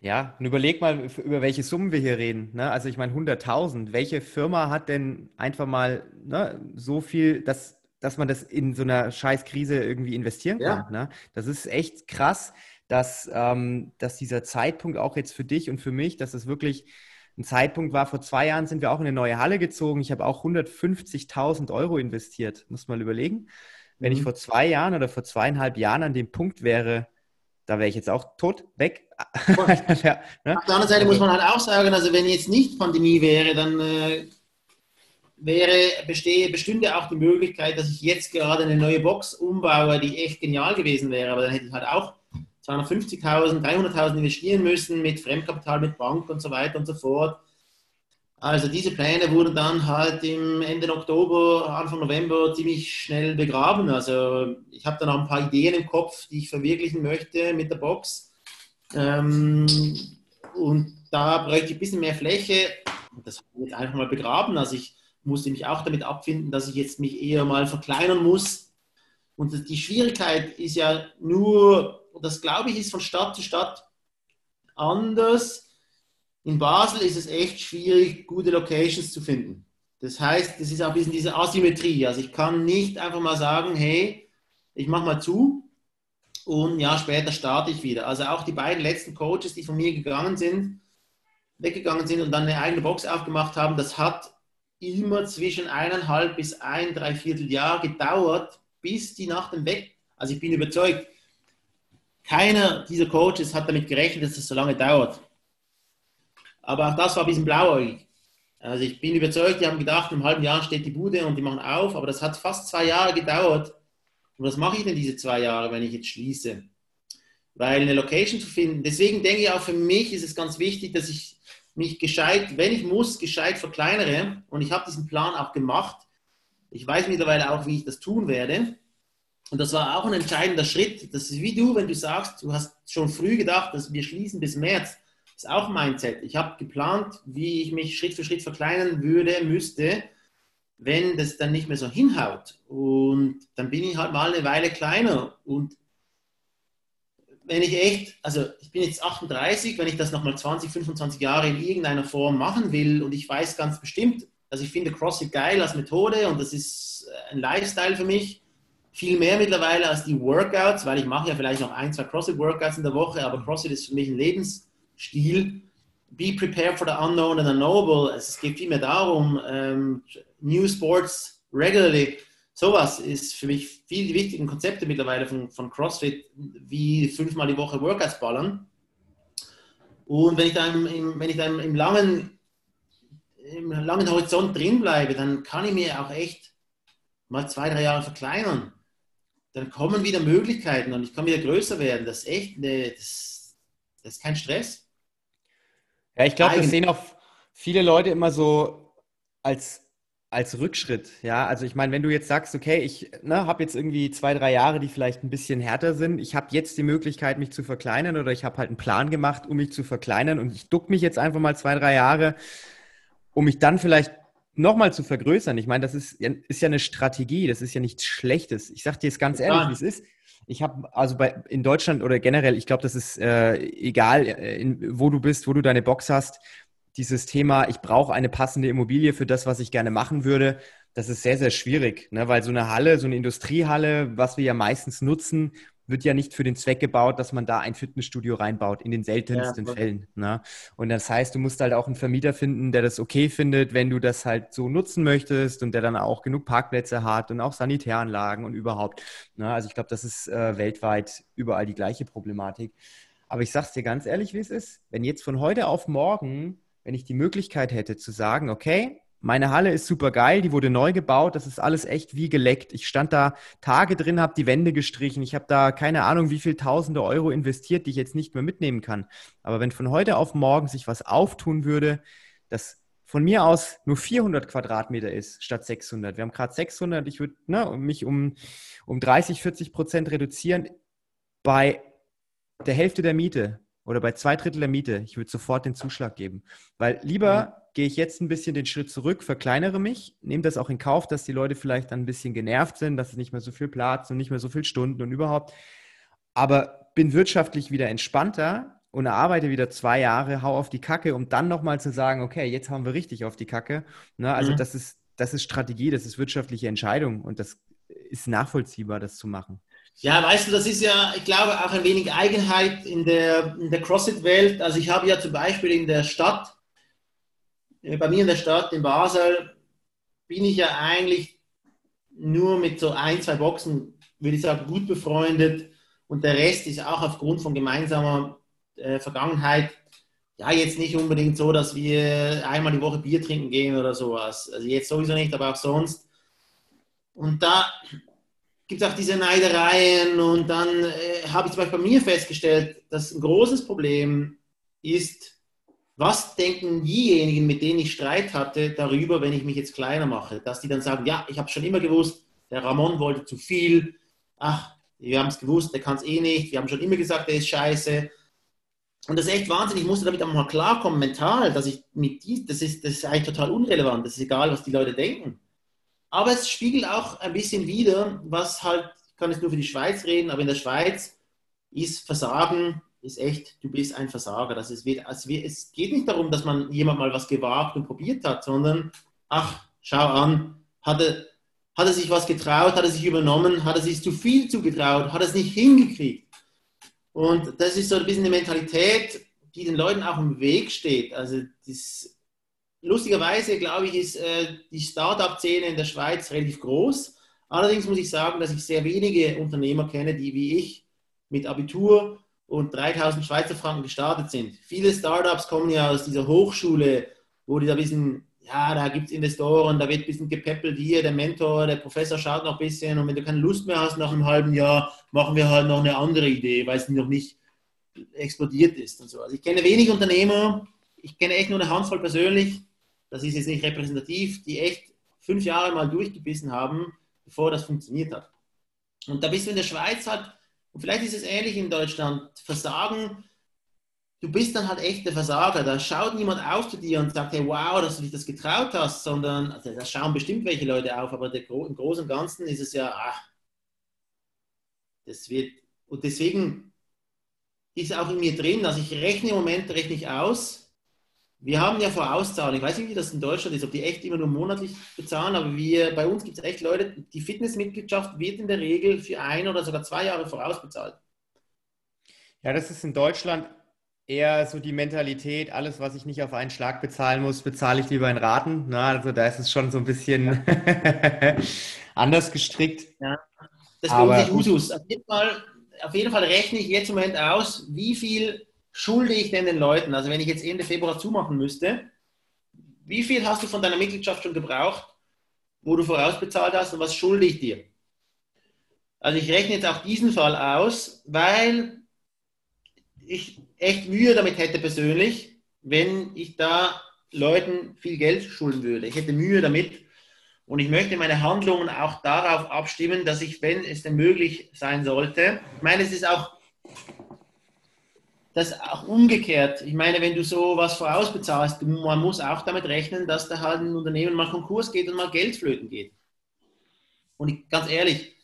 Ja, und überleg mal, über welche Summen wir hier reden. Ne? Also ich meine 100.000. Welche Firma hat denn einfach mal, ne, so viel, dass man das in so einer Scheißkrise irgendwie investieren kann? Ja. Ne? Das ist echt krass, dass dieser Zeitpunkt auch jetzt für dich und für mich, dass es wirklich ein Zeitpunkt war. Vor 2 Jahren sind wir auch in eine neue Halle gezogen. Ich habe auch 150.000 € investiert. Muss mal überlegen. Wenn ich vor 2 Jahren oder vor 2,5 Jahren an dem Punkt wäre, da wäre ich jetzt auch tot, weg. Ja, ne? Auf der anderen Seite muss man halt auch sagen, also wenn jetzt nicht Pandemie wäre, dann bestünde auch die Möglichkeit, dass ich jetzt gerade eine neue Box umbaue, die echt genial gewesen wäre, aber dann hätte ich halt auch 250.000, 300.000 investieren müssen mit Fremdkapital, mit Bank und so weiter und so fort. Also diese Pläne wurden dann halt im Ende Oktober, Anfang November ziemlich schnell begraben. Also ich habe dann auch ein paar Ideen im Kopf, die ich verwirklichen möchte mit der Box. Und da bräuchte ich ein bisschen mehr Fläche. Das habe ich jetzt einfach mal begraben. Also ich musste mich auch damit abfinden, dass ich jetzt mich eher mal verkleinern muss. Und die Schwierigkeit ist ja nur, das glaube ich, ist von Stadt zu Stadt anders. In Basel ist es echt schwierig, gute Locations zu finden. Das heißt, das ist auch ein bisschen diese Asymmetrie. Also ich kann nicht einfach mal sagen, hey, ich mache mal zu und ein Jahr später starte ich wieder. Also auch die beiden letzten Coaches, die von mir weggegangen sind und dann eine eigene Box aufgemacht haben, das hat immer zwischen 1,5 bis 3/4 Jahr gedauert, bis die nach dem Weg. Also ich bin überzeugt, keiner dieser Coaches hat damit gerechnet, dass das so lange dauert. Aber auch das war ein bisschen blauäugig. Also ich bin überzeugt, die haben gedacht, im halben Jahr steht die Bude und die machen auf, aber das hat fast 2 Jahre gedauert. Und was mache ich denn diese 2 Jahre, wenn ich jetzt schließe? Weil eine Location zu finden, deswegen denke ich auch für mich ist es ganz wichtig, dass ich mich gescheit, wenn ich muss, gescheit verkleinere. Und ich habe diesen Plan auch gemacht. Ich weiß mittlerweile auch, wie ich das tun werde. Und das war auch ein entscheidender Schritt. Das ist wie du, wenn du sagst, du hast schon früh gedacht, dass wir schließen bis März. Ist auch Mindset. Ich habe geplant, wie ich mich Schritt für Schritt verkleinern müsste, wenn das dann nicht mehr so hinhaut. Und dann bin ich halt mal eine Weile kleiner. Und wenn ich echt, also ich bin jetzt 38, wenn ich das nochmal 20, 25 Jahre in irgendeiner Form machen will und ich weiß ganz bestimmt, also ich finde CrossFit geil als Methode und das ist ein Lifestyle für mich, viel mehr mittlerweile als die Workouts, weil ich mache ja vielleicht noch 1-2 CrossFit-Workouts in der Woche, aber CrossFit ist für mich ein Lebensstil, be prepared for the unknown and unknowable. Es geht vielmehr darum, new sports regularly. Sowas ist für mich viel die wichtigen Konzepte mittlerweile von CrossFit, wie 5-mal die Woche Workouts ballern. Und wenn ich dann im langen Horizont drin bleibe, dann kann ich mir auch echt mal 2-3 Jahre verkleinern. Dann kommen wieder Möglichkeiten und ich kann wieder größer werden. Das ist echt das ist kein Stress. Ja, ich glaube, das sehen auch viele Leute immer so als Rückschritt. Ja, also ich meine, wenn du jetzt sagst, okay, ich habe jetzt irgendwie 2-3 Jahre, die vielleicht ein bisschen härter sind. Ich habe jetzt die Möglichkeit, mich zu verkleinern oder ich habe halt einen Plan gemacht, um mich zu verkleinern und ich duck mich jetzt einfach mal 2-3 Jahre, um mich dann vielleicht nochmal zu vergrößern. Ich meine, das ist ja eine Strategie, das ist ja nichts Schlechtes. Ich sage dir jetzt ganz ehrlich, wie es ist. Ich habe also in Deutschland oder generell, ich glaube, das ist egal, wo du bist, wo du deine Box hast, dieses Thema, ich brauche eine passende Immobilie für das, was ich gerne machen würde, das ist sehr, sehr schwierig, ne? Weil so eine Halle, so eine Industriehalle, was wir ja meistens nutzen, wird ja nicht für den Zweck gebaut, dass man da ein Fitnessstudio reinbaut, in den seltensten Fällen. Ne? Und das heißt, du musst halt auch einen Vermieter finden, der das okay findet, wenn du das halt so nutzen möchtest und der dann auch genug Parkplätze hat und auch Sanitäranlagen und überhaupt. Ne? Also ich glaube, das ist weltweit überall die gleiche Problematik. Aber ich sag's dir ganz ehrlich, wie es ist, wenn jetzt von heute auf morgen, wenn ich die Möglichkeit hätte zu sagen, okay, meine Halle ist super geil, die wurde neu gebaut, das ist alles echt wie geleckt. Ich stand da Tage drin, habe die Wände gestrichen, ich habe da keine Ahnung, wie viel tausende Euro investiert, die ich jetzt nicht mehr mitnehmen kann. Aber wenn von heute auf morgen sich was auftun würde, das von mir aus nur 400 Quadratmeter ist statt 600. Wir haben gerade 600, ich würde mich um 30-40% reduzieren bei der Hälfte der Miete oder bei 2/3 der Miete. Ich würde sofort den Zuschlag geben, weil lieber gehe ich jetzt ein bisschen den Schritt zurück, verkleinere mich, nehme das auch in Kauf, dass die Leute vielleicht dann ein bisschen genervt sind, dass es nicht mehr so viel Platz und nicht mehr so viele Stunden und überhaupt. Aber bin wirtschaftlich wieder entspannter und arbeite wieder 2 Jahre, hau auf die Kacke, um dann nochmal zu sagen, okay, jetzt haben wir richtig auf die Kacke. Ne? Also das ist Strategie, das ist wirtschaftliche Entscheidung und das ist nachvollziehbar, das zu machen. Ja, weißt du, das ist ja, ich glaube, auch ein wenig Eigenheit in der CrossFit-Welt. Also ich habe ja zum Beispiel bei mir in der Stadt, in Basel, bin ich ja eigentlich nur mit so 1-2 Boxen, würde ich sagen, gut befreundet. Und der Rest ist auch aufgrund von gemeinsamer Vergangenheit ja jetzt nicht unbedingt so, dass wir einmal die Woche Bier trinken gehen oder sowas. Also jetzt sowieso nicht, aber auch sonst. Und da gibt es auch diese Neidereien. Und dann habe ich zum Beispiel bei mir festgestellt, dass ein großes Problem ist, was denken diejenigen, mit denen ich Streit hatte, darüber, wenn ich mich jetzt kleiner mache? Dass die dann sagen, ja, ich habe schon immer gewusst, der Ramon wollte zu viel. Ach, wir haben es gewusst, der kann es eh nicht. Wir haben schon immer gesagt, der ist scheiße. Und das ist echt Wahnsinn. Ich musste damit auch mal klarkommen, mental, dass ich das ist eigentlich total unrelevant. Das ist egal, was die Leute denken. Aber es spiegelt auch ein bisschen wider, was halt, ich kann jetzt nur für die Schweiz reden, aber in der Schweiz ist Versagen, ist echt, du bist ein Versager. Es geht nicht darum, dass man jemand mal was gewagt und probiert hat, sondern, ach, schau an, hat er sich was getraut, hat er sich übernommen, hat er sich zu viel zugetraut, hat er es nicht hingekriegt. Und das ist so ein bisschen eine Mentalität, die den Leuten auch im Weg steht. Also das, lustigerweise, glaube ich, ist die Start-up-Szene in der Schweiz relativ groß. Allerdings muss ich sagen, dass ich sehr wenige Unternehmer kenne, die wie ich mit Abitur und 3.000 Schweizer Franken gestartet sind. Viele Startups kommen ja aus dieser Hochschule, wo die da wissen, ja, da gibt es Investoren, da wird ein bisschen gepäppelt, hier der Mentor, der Professor schaut noch ein bisschen und wenn du keine Lust mehr hast nach einem halben Jahr, machen wir halt noch eine andere Idee, weil es noch nicht explodiert ist und so. Also ich kenne wenig Unternehmer, ich kenne echt nur eine Handvoll persönlich, das ist jetzt nicht repräsentativ, die echt 5 Jahre mal durchgebissen haben, bevor das funktioniert hat. Und da bist du in der Schweiz halt. Und vielleicht ist es ähnlich in Deutschland. Versagen, du bist dann halt echt der Versager. Da schaut niemand auf zu dir und sagt, hey, wow, dass du dich das getraut hast, sondern, also da schauen bestimmt welche Leute auf, aber im Großen und Ganzen ist es ja, ach, das wird, und deswegen ist auch in mir drin, also ich rechne im Moment, aus. Wir haben ja Vorauszahlung. Ich weiß nicht, wie das in Deutschland ist, ob die echt immer nur monatlich bezahlen, aber bei uns gibt es echt Leute, die Fitnessmitgliedschaft wird in der Regel für 1 oder sogar 2 Jahre vorausbezahlt. Ja, das ist in Deutschland eher so die Mentalität, alles, was ich nicht auf einen Schlag bezahlen muss, bezahle ich lieber in Raten. Na, also da ist es schon so ein bisschen anders gestrickt. Ja. Das lohnt sich Usus. Auf jeden Fall rechne ich jetzt im Moment aus, wie viel schulde ich denn den Leuten? Also wenn ich jetzt Ende Februar zumachen müsste, wie viel hast du von deiner Mitgliedschaft schon gebraucht, wo du vorausbezahlt hast und was schulde ich dir? Also ich rechne jetzt auch diesen Fall aus, weil ich echt Mühe damit hätte persönlich, wenn ich da Leuten viel Geld schulden würde. Ich hätte Mühe damit und ich möchte meine Handlungen auch darauf abstimmen, dass ich, wenn es denn möglich sein sollte, ich meine, es ist auch das auch umgekehrt. Ich meine, wenn du sowas vorausbezahlst, man muss auch damit rechnen, dass da halt ein Unternehmen mal Konkurs geht und mal Geld flöten geht. Und ganz ehrlich,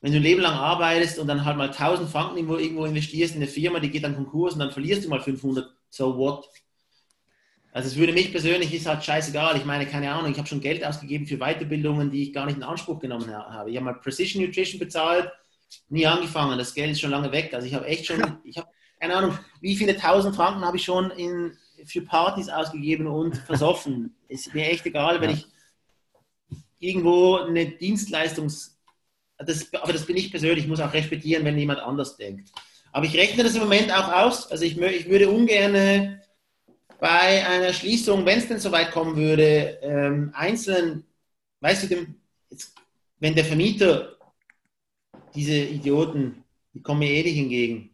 wenn du ein Leben lang arbeitest und dann halt mal 1000 Franken irgendwo investierst in eine Firma, die geht dann Konkurs und dann verlierst du mal 500, so what? Also es würde mich persönlich, ist halt scheißegal, ich meine, keine Ahnung, ich habe schon Geld ausgegeben für Weiterbildungen, die ich gar nicht in Anspruch genommen habe. Ich habe mal Precision Nutrition bezahlt, nie angefangen, das Geld ist schon lange weg. Also ich habe echt schon, ich habe keine Ahnung, wie viele 1000 Franken habe ich schon für Partys ausgegeben und versoffen. Ist mir echt egal, wenn ich irgendwo eine aber das bin ich persönlich, ich muss auch respektieren, wenn jemand anders denkt. Aber ich rechne das im Moment auch aus, also ich würde ungern bei einer Schließung, wenn es denn soweit kommen würde, einzeln, weißt du, wenn der Vermieter, diese Idioten, die kommen mir eh nicht hingegen,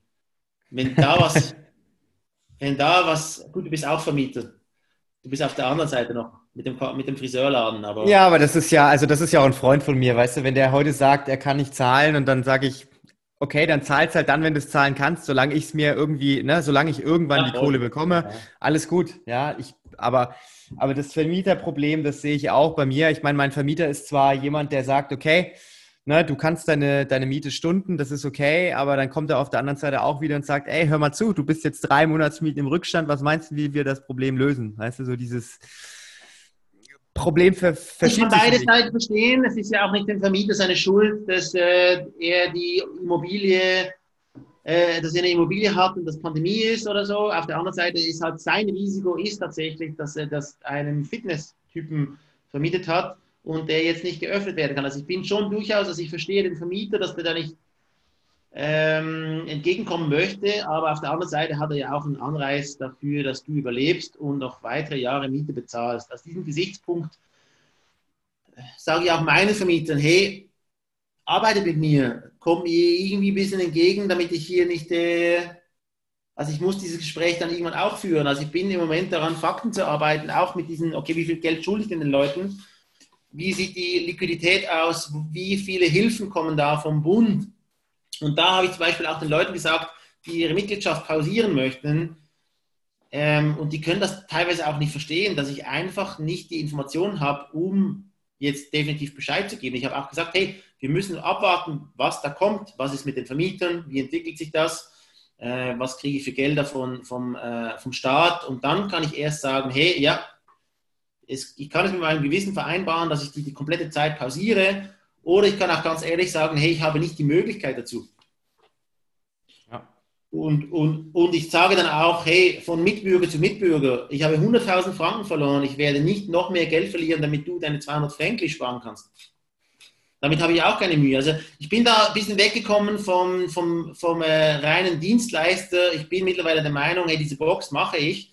gut, du bist auch Vermieter, du bist auf der anderen Seite noch. Mit dem Friseurladen, aber... Ja, aber das ist ja auch ein Freund von mir, weißt du, wenn der heute sagt, er kann nicht zahlen und dann sage ich, okay, dann zahlst halt dann, wenn du es zahlen kannst, solange ich es mir irgendwie, ne, solange ich irgendwann die Kohle bekomme, alles gut, ja, aber das Vermieterproblem, das sehe ich auch bei mir, ich meine, mein Vermieter ist zwar jemand, der sagt, okay, ne, du kannst deine Miete stunden, das ist okay, aber dann kommt er auf der anderen Seite auch wieder und sagt, ey, hör mal zu, du bist jetzt 3 Monatsmieten im Rückstand, was meinst du, wie wir das Problem lösen, weißt du, so dieses... Problem verstehe ich. Kann beide Seiten verstehen. Es ist ja auch nicht dem Vermieter seine Schuld, dass er eine Immobilie hat und das Pandemie ist oder so. Auf der anderen Seite ist halt sein Risiko ist tatsächlich, dass er das einen Fitnesstypen vermietet hat und der jetzt nicht geöffnet werden kann. Also ich bin schon durchaus, also ich verstehe den Vermieter, dass der da nicht entgegenkommen möchte, aber auf der anderen Seite hat er ja auch einen Anreiz dafür, dass du überlebst und noch weitere Jahre Miete bezahlst. Aus diesem Gesichtspunkt sage ich auch meinen Vermietern, hey, arbeitet mit mir, komm mir irgendwie ein bisschen entgegen, damit ich hier nicht, ich muss dieses Gespräch dann irgendwann auch führen. Also ich bin im Moment daran, Fakten zu arbeiten, auch mit diesen, okay, wie viel Geld schulde ich denn den Leuten? Wie sieht die Liquidität aus? Wie viele Hilfen kommen da vom Bund? Und da habe ich zum Beispiel auch den Leuten gesagt, die ihre Mitgliedschaft pausieren möchten, und die können das teilweise auch nicht verstehen, dass ich einfach nicht die Informationen habe, um jetzt definitiv Bescheid zu geben. Ich habe auch gesagt, hey, wir müssen abwarten, was da kommt, was ist mit den Vermietern, wie entwickelt sich das, was kriege ich für Gelder vom Staat, und dann kann ich erst sagen, hey, ja, ich kann es mit meinem Gewissen vereinbaren, dass ich die komplette Zeit pausiere. Oder ich kann auch ganz ehrlich sagen, hey, ich habe nicht die Möglichkeit dazu. Ja. Und ich sage dann auch, hey, von Mitbürger zu Mitbürger, ich habe 100.000 Franken verloren, ich werde nicht noch mehr Geld verlieren, damit du deine 200 Franken sparen kannst. Damit habe ich auch keine Mühe. Also ich bin da ein bisschen weggekommen vom reinen Dienstleister. Ich bin mittlerweile der Meinung, hey, diese Box mache ich.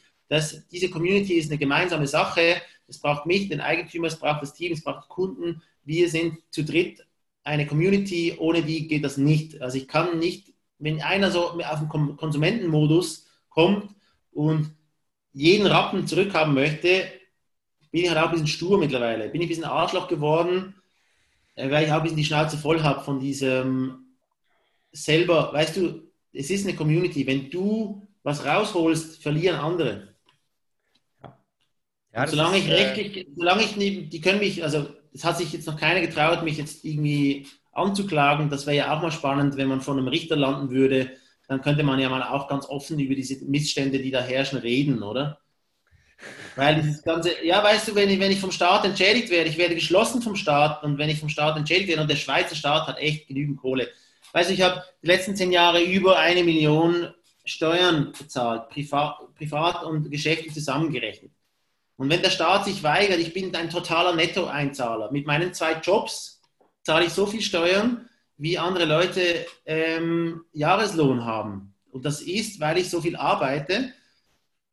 Diese Community ist eine gemeinsame Sache. Es braucht mich, den Eigentümer, es braucht das Team, es braucht Kunden. Wir sind zu dritt eine Community, ohne die geht das nicht. Also ich kann nicht, wenn einer so auf den Konsumentenmodus kommt und jeden Rappen zurückhaben möchte, bin ich halt auch ein bisschen stur mittlerweile. Bin ich ein bisschen Arschloch geworden, weil ich auch ein bisschen die Schnauze voll habe von diesem selber. Weißt du, es ist eine Community. Wenn du was rausholst, verlieren andere. Ja, die können mich, also es hat sich jetzt noch keiner getraut, mich jetzt irgendwie anzuklagen. Das wäre ja auch mal spannend, wenn man vor einem Richter landen würde. Dann könnte man ja mal auch ganz offen über diese Missstände, die da herrschen, reden, oder? Weil dieses ganze, ja, weißt du, wenn ich vom Staat entschädigt werde, ich werde geschlossen vom Staat, und wenn ich vom Staat entschädigt werde, und der Schweizer Staat hat echt genügend Kohle. Weißt du, ich habe die letzten 10 Jahre über 1 Million Steuern bezahlt, privat und geschäftlich zusammengerechnet. Und wenn der Staat sich weigert, ich bin ein totaler Nettoeinzahler. Mit meinen 2 Jobs zahle ich so viel Steuern, wie andere Leute Jahreslohn haben. Und das ist, weil ich so viel arbeite,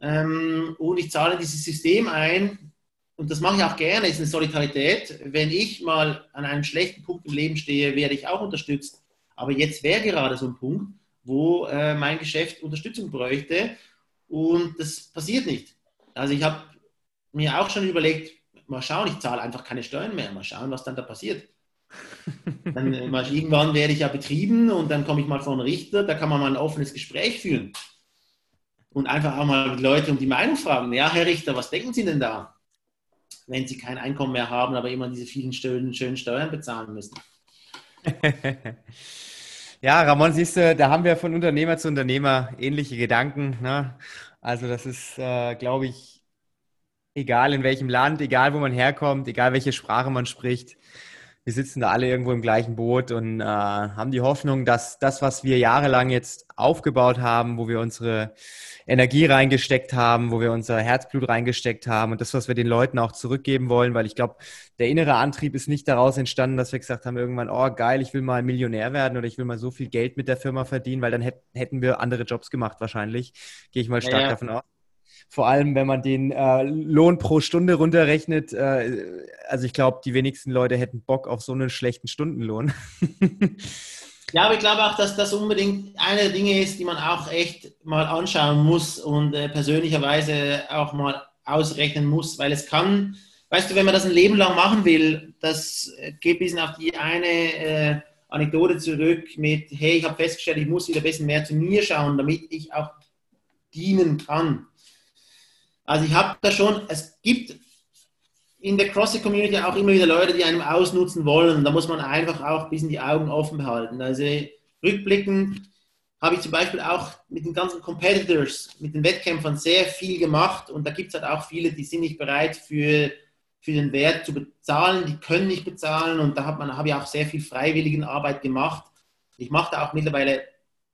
und ich zahle dieses System ein. Und das mache ich auch gerne, ist eine Solidarität. Wenn ich mal an einem schlechten Punkt im Leben stehe, werde ich auch unterstützt. Aber jetzt wäre gerade so ein Punkt, wo mein Geschäft Unterstützung bräuchte. Und das passiert nicht. Also ich habe mir auch schon überlegt, mal schauen, ich zahle einfach keine Steuern mehr, mal schauen, was dann da passiert. Dann, irgendwann werde ich ja betrieben und dann komme ich mal vor einen Richter, da kann man mal ein offenes Gespräch führen und einfach auch mal mit Leuten um die Meinung fragen. Ja, Herr Richter, was denken Sie denn da, wenn Sie kein Einkommen mehr haben, aber immer diese vielen schönen Steuern bezahlen müssen? Ja, Ramon, siehst du, da haben wir von Unternehmer zu Unternehmer ähnliche Gedanken. Ne? Also das ist, glaube ich, egal in welchem Land, egal wo man herkommt, egal welche Sprache man spricht. Wir sitzen da alle irgendwo im gleichen Boot und haben die Hoffnung, dass das, was wir jahrelang jetzt aufgebaut haben, wo wir unsere Energie reingesteckt haben, wo wir unser Herzblut reingesteckt haben und das, was wir den Leuten auch zurückgeben wollen, weil ich glaube, der innere Antrieb ist nicht daraus entstanden, dass wir gesagt haben irgendwann, oh geil, ich will mal Millionär werden oder ich will mal so viel Geld mit der Firma verdienen, weil dann hätten wir andere Jobs gemacht wahrscheinlich, gehe ich mal stark davon aus. Vor allem, wenn man den Lohn pro Stunde runterrechnet. Also ich glaube, die wenigsten Leute hätten Bock auf so einen schlechten Stundenlohn. Ja, aber ich glaube auch, dass das unbedingt eine der Dinge ist, die man auch echt mal anschauen muss und persönlicherweise auch mal ausrechnen muss. Weil es kann, weißt du, wenn man das ein Leben lang machen will, das geht ein bisschen auf die eine Anekdote zurück mit, hey, ich habe festgestellt, ich muss wieder ein bisschen mehr zu mir schauen, damit ich auch dienen kann. Also ich habe da schon, es gibt in der CrossFit-Community auch immer wieder Leute, die einem ausnutzen wollen. Da muss man einfach auch ein bisschen die Augen offen behalten. Also rückblickend habe ich zum Beispiel auch mit den ganzen Competitors, mit den Wettkämpfern sehr viel gemacht. Und da gibt es halt auch viele, die sind nicht bereit für den Wert zu bezahlen. Die können nicht bezahlen. Und da habe ich auch sehr viel Freiwilligenarbeit gemacht. Ich mache da auch mittlerweile,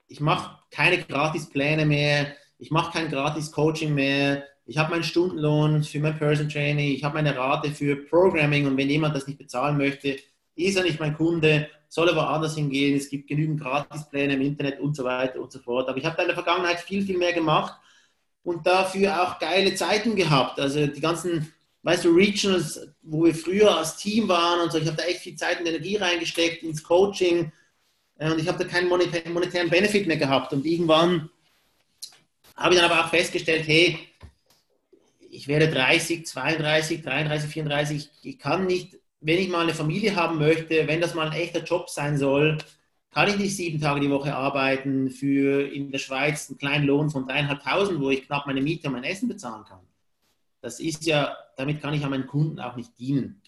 ich mache keine Gratispläne mehr. Ich mache kein Gratis-Coaching mehr. Ich habe meinen Stundenlohn für mein Personal Training, ich habe meine Rate für Programming und wenn jemand das nicht bezahlen möchte, ist er nicht mein Kunde, soll er woanders hingehen, es gibt genügend Gratispläne im Internet und so weiter und so fort. Aber ich habe da in der Vergangenheit viel, viel mehr gemacht und dafür auch geile Zeiten gehabt. Also die ganzen, weißt du, Regionals, wo wir früher als Team waren und so, ich habe da echt viel Zeit und Energie reingesteckt ins Coaching und ich habe da keinen monetären Benefit mehr gehabt. Und irgendwann habe ich dann aber auch festgestellt, hey, ich werde 30, 32, 33, 34, ich kann nicht, wenn ich mal eine Familie haben möchte, wenn das mal ein echter Job sein soll, kann ich nicht 7 Tage die Woche arbeiten für in der Schweiz einen kleinen Lohn von 3.500, wo ich knapp meine Miete und mein Essen bezahlen kann. Das ist ja, damit kann ich an meinen Kunden auch nicht dienen.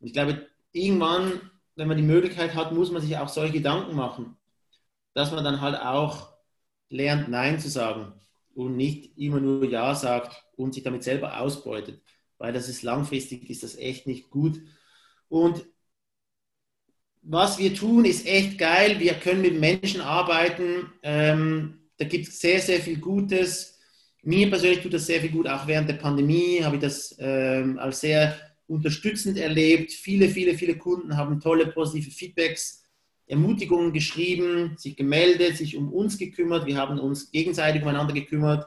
Und ich glaube, irgendwann, wenn man die Möglichkeit hat, muss man sich auch solche Gedanken machen, dass man dann halt auch lernt, Nein zu sagen und nicht immer nur Ja sagt und sich damit selber ausbeutet, weil das ist langfristig, ist das echt nicht gut. Und was wir tun, ist echt geil. Wir können mit Menschen arbeiten. Da gibt es sehr, sehr viel Gutes. Mir persönlich tut das sehr viel gut. Auch während der Pandemie habe ich das als sehr unterstützend erlebt. Viele, viele, viele Kunden haben tolle, positive Feedbacks, Ermutigungen geschrieben, sich gemeldet, sich um uns gekümmert. Wir haben uns gegenseitig umeinander gekümmert.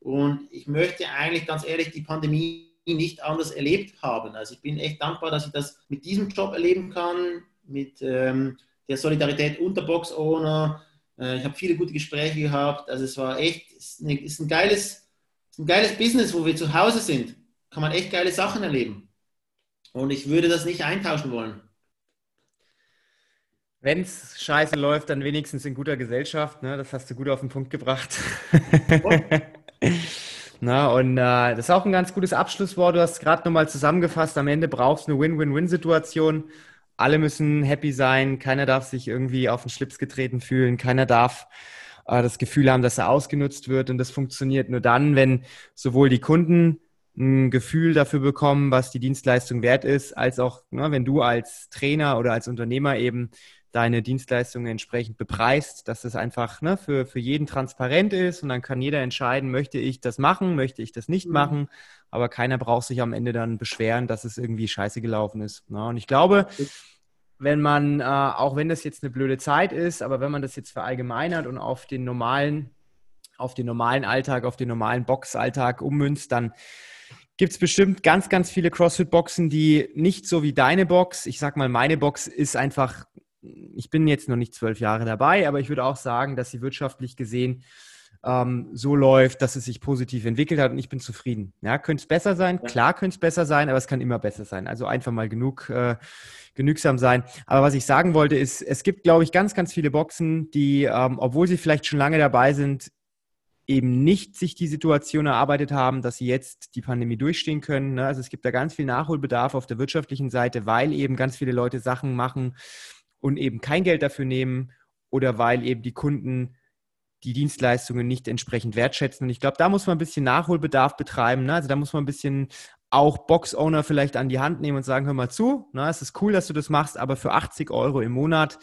Und ich möchte eigentlich ganz ehrlich die Pandemie nicht anders erlebt haben. Also ich bin echt dankbar, dass ich das mit diesem Job erleben kann, mit der Solidarität unter Box-Owner. Ich habe viele gute Gespräche gehabt. Also es war echt, es ist ein geiles Business, wo wir zu Hause sind. Kann man echt geile Sachen erleben. Und ich würde das nicht eintauschen wollen. Wenn es scheiße läuft, dann wenigstens in guter Gesellschaft. Ne? Das hast du gut auf den Punkt gebracht. Na, und das ist auch ein ganz gutes Abschlusswort. Du hast es gerade nochmal zusammengefasst. Am Ende brauchst du eine Win-Win-Win-Situation. Alle müssen happy sein. Keiner darf sich irgendwie auf den Schlips getreten fühlen. Keiner darf das Gefühl haben, dass er ausgenutzt wird. Und das funktioniert nur dann, wenn sowohl die Kunden ein Gefühl dafür bekommen, was die Dienstleistung wert ist, als auch, na, wenn du als Trainer oder als Unternehmer eben deine Dienstleistungen entsprechend bepreist, dass das einfach für jeden transparent ist und dann kann jeder entscheiden, möchte ich das machen, möchte ich das nicht machen, aber keiner braucht sich am Ende dann beschweren, dass es irgendwie scheiße gelaufen ist. Ne? Und ich glaube, wenn man, auch wenn das jetzt eine blöde Zeit ist, aber wenn man das jetzt verallgemeinert und auf den normalen Alltag, auf den normalen Boxalltag ummünzt, dann gibt es bestimmt ganz, ganz viele CrossFit-Boxen, die nicht so wie deine Box, ich sag mal, meine Box ist einfach, ich bin jetzt noch nicht 12 Jahre dabei, aber ich würde auch sagen, dass sie wirtschaftlich gesehen so läuft, dass es sich positiv entwickelt hat und ich bin zufrieden. Ja, könnte es besser sein? Ja. Klar könnte es besser sein, aber es kann immer besser sein. Also einfach mal genügsam sein. Aber was ich sagen wollte ist, es gibt, glaube ich, ganz, ganz viele Boxen, die, obwohl sie vielleicht schon lange dabei sind, eben nicht sich die Situation erarbeitet haben, dass sie jetzt die Pandemie durchstehen können. Ne? Also es gibt da ganz viel Nachholbedarf auf der wirtschaftlichen Seite, weil eben ganz viele Leute Sachen machen, und eben kein Geld dafür nehmen oder weil eben die Kunden die Dienstleistungen nicht entsprechend wertschätzen. Und ich glaube, da muss man ein bisschen Nachholbedarf betreiben. Ne? Also da muss man ein bisschen auch Box-Owner vielleicht an die Hand nehmen und sagen, hör mal zu, ne? Es ist cool, dass du das machst, aber für 80 Euro im Monat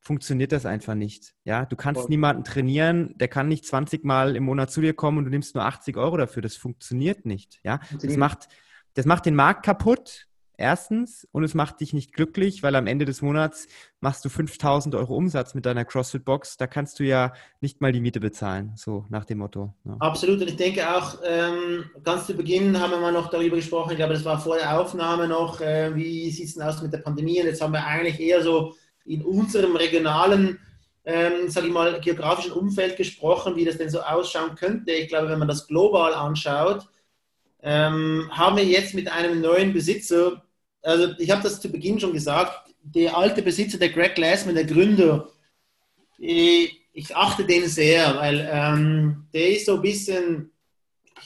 funktioniert das einfach nicht. Ja, du kannst niemanden trainieren, der kann nicht 20 Mal im Monat zu dir kommen und du nimmst nur 80 Euro dafür. Das funktioniert nicht. Ja, das macht den Markt kaputt, erstens, und es macht dich nicht glücklich, weil am Ende des Monats machst du 5.000 Euro Umsatz mit deiner CrossFit-Box. Da kannst du ja nicht mal die Miete bezahlen, so nach dem Motto. Ja. Absolut, und ich denke auch, ganz zu Beginn haben wir mal noch darüber gesprochen, ich glaube, das war vor der Aufnahme noch, wie sieht es denn aus mit der Pandemie? Und jetzt haben wir eigentlich eher so in unserem regionalen, sage ich mal, geografischen Umfeld gesprochen, wie das denn so ausschauen könnte. Ich glaube, wenn man das global anschaut, haben wir jetzt mit einem neuen Besitzer, also ich habe das zu Beginn schon gesagt, der alte Besitzer, der Greg Glassman, der Gründer, ich achte den sehr, weil der ist so ein bisschen,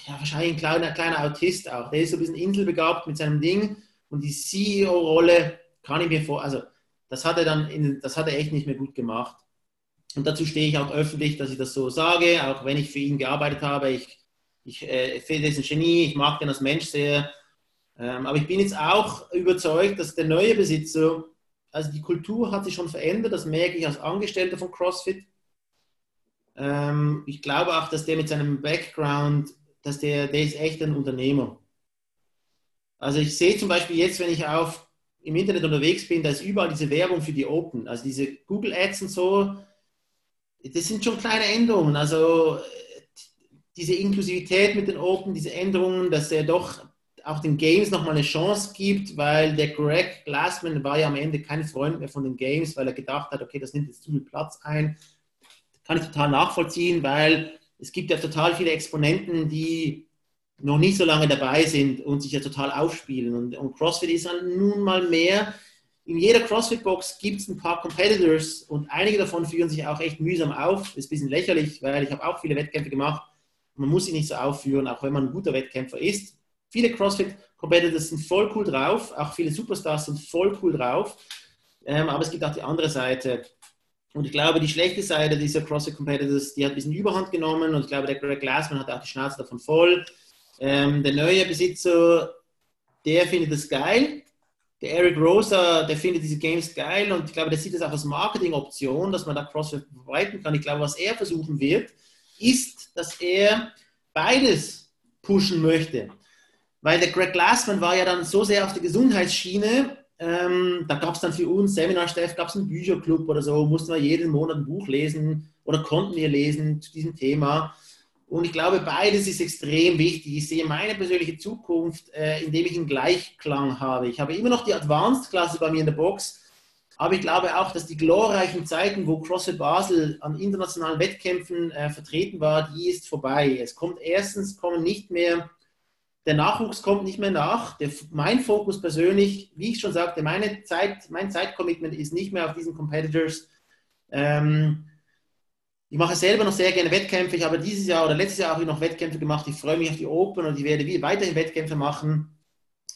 ja, wahrscheinlich ein kleiner Autist auch, der ist so ein bisschen inselbegabt mit seinem Ding und die CEO-Rolle kann ich mir also das hat er echt nicht mehr gut gemacht. Und dazu stehe ich auch öffentlich, dass ich das so sage, auch wenn ich für ihn gearbeitet habe, ich finde, er ist ein Genie, ich mag den als Mensch sehr. Aber ich bin jetzt auch überzeugt, dass der neue Besitzer, also die Kultur hat sich schon verändert, das merke ich als Angestellter von CrossFit. Ich glaube auch, dass der mit seinem Background, dass der ist echt ein Unternehmer. Also ich sehe zum Beispiel jetzt, wenn ich im Internet unterwegs bin, da ist überall diese Werbung für die Open, also diese Google Ads und so, das sind schon kleine Änderungen, also diese Inklusivität mit den Open, diese Änderungen, dass er doch auch den Games nochmal eine Chance gibt, weil der Greg Glassman war ja am Ende kein Freund mehr von den Games, weil er gedacht hat, okay, das nimmt jetzt zu viel Platz ein. Das kann ich total nachvollziehen, weil es gibt ja total viele Exponenten, die noch nicht so lange dabei sind und sich ja total aufspielen. Und CrossFit ist dann nun mal mehr. In jeder CrossFit-Box gibt es ein paar Competitors und einige davon führen sich auch echt mühsam auf. Das ist ein bisschen lächerlich, weil ich habe auch viele Wettkämpfe gemacht. Man muss sich nicht so aufführen, auch wenn man ein guter Wettkämpfer ist. Viele CrossFit-Competitors sind voll cool drauf, auch viele Superstars sind voll cool drauf, aber es gibt auch die andere Seite. Und ich glaube, die schlechte Seite dieser CrossFit-Competitors, die hat ein bisschen Überhand genommen und ich glaube, der Greg Glassman hat auch die Schnauze davon voll. Der neue Besitzer, der findet das geil. Der Eric Rosa, der findet diese Games geil und ich glaube, der sieht das auch als Marketing-Option, dass man da CrossFit verbreiten kann. Ich glaube, was er versuchen wird, ist, dass er beides pushen möchte. Weil der Greg Glassman war ja dann so sehr auf der Gesundheitsschiene, da gab es dann für uns, Seminar Stuff, gab es einen Bücherclub oder so, mussten wir jeden Monat ein Buch lesen oder konnten wir lesen zu diesem Thema. Und ich glaube, beides ist extrem wichtig. Ich sehe meine persönliche Zukunft, indem ich einen Gleichklang habe. Ich habe immer noch die Advanced-Klasse bei mir in der Box, aber ich glaube auch, dass die glorreichen Zeiten, wo CrossFit Basel an internationalen Wettkämpfen vertreten war, die ist vorbei. Der Nachwuchs kommt nicht mehr nach. Mein Fokus persönlich, wie ich schon sagte, mein Zeitcommitment ist nicht mehr auf diesen Competitors. Ich mache selber noch sehr gerne Wettkämpfe. Ich habe dieses Jahr oder letztes Jahr auch noch Wettkämpfe gemacht. Ich freue mich auf die Open und ich werde weiterhin Wettkämpfe machen.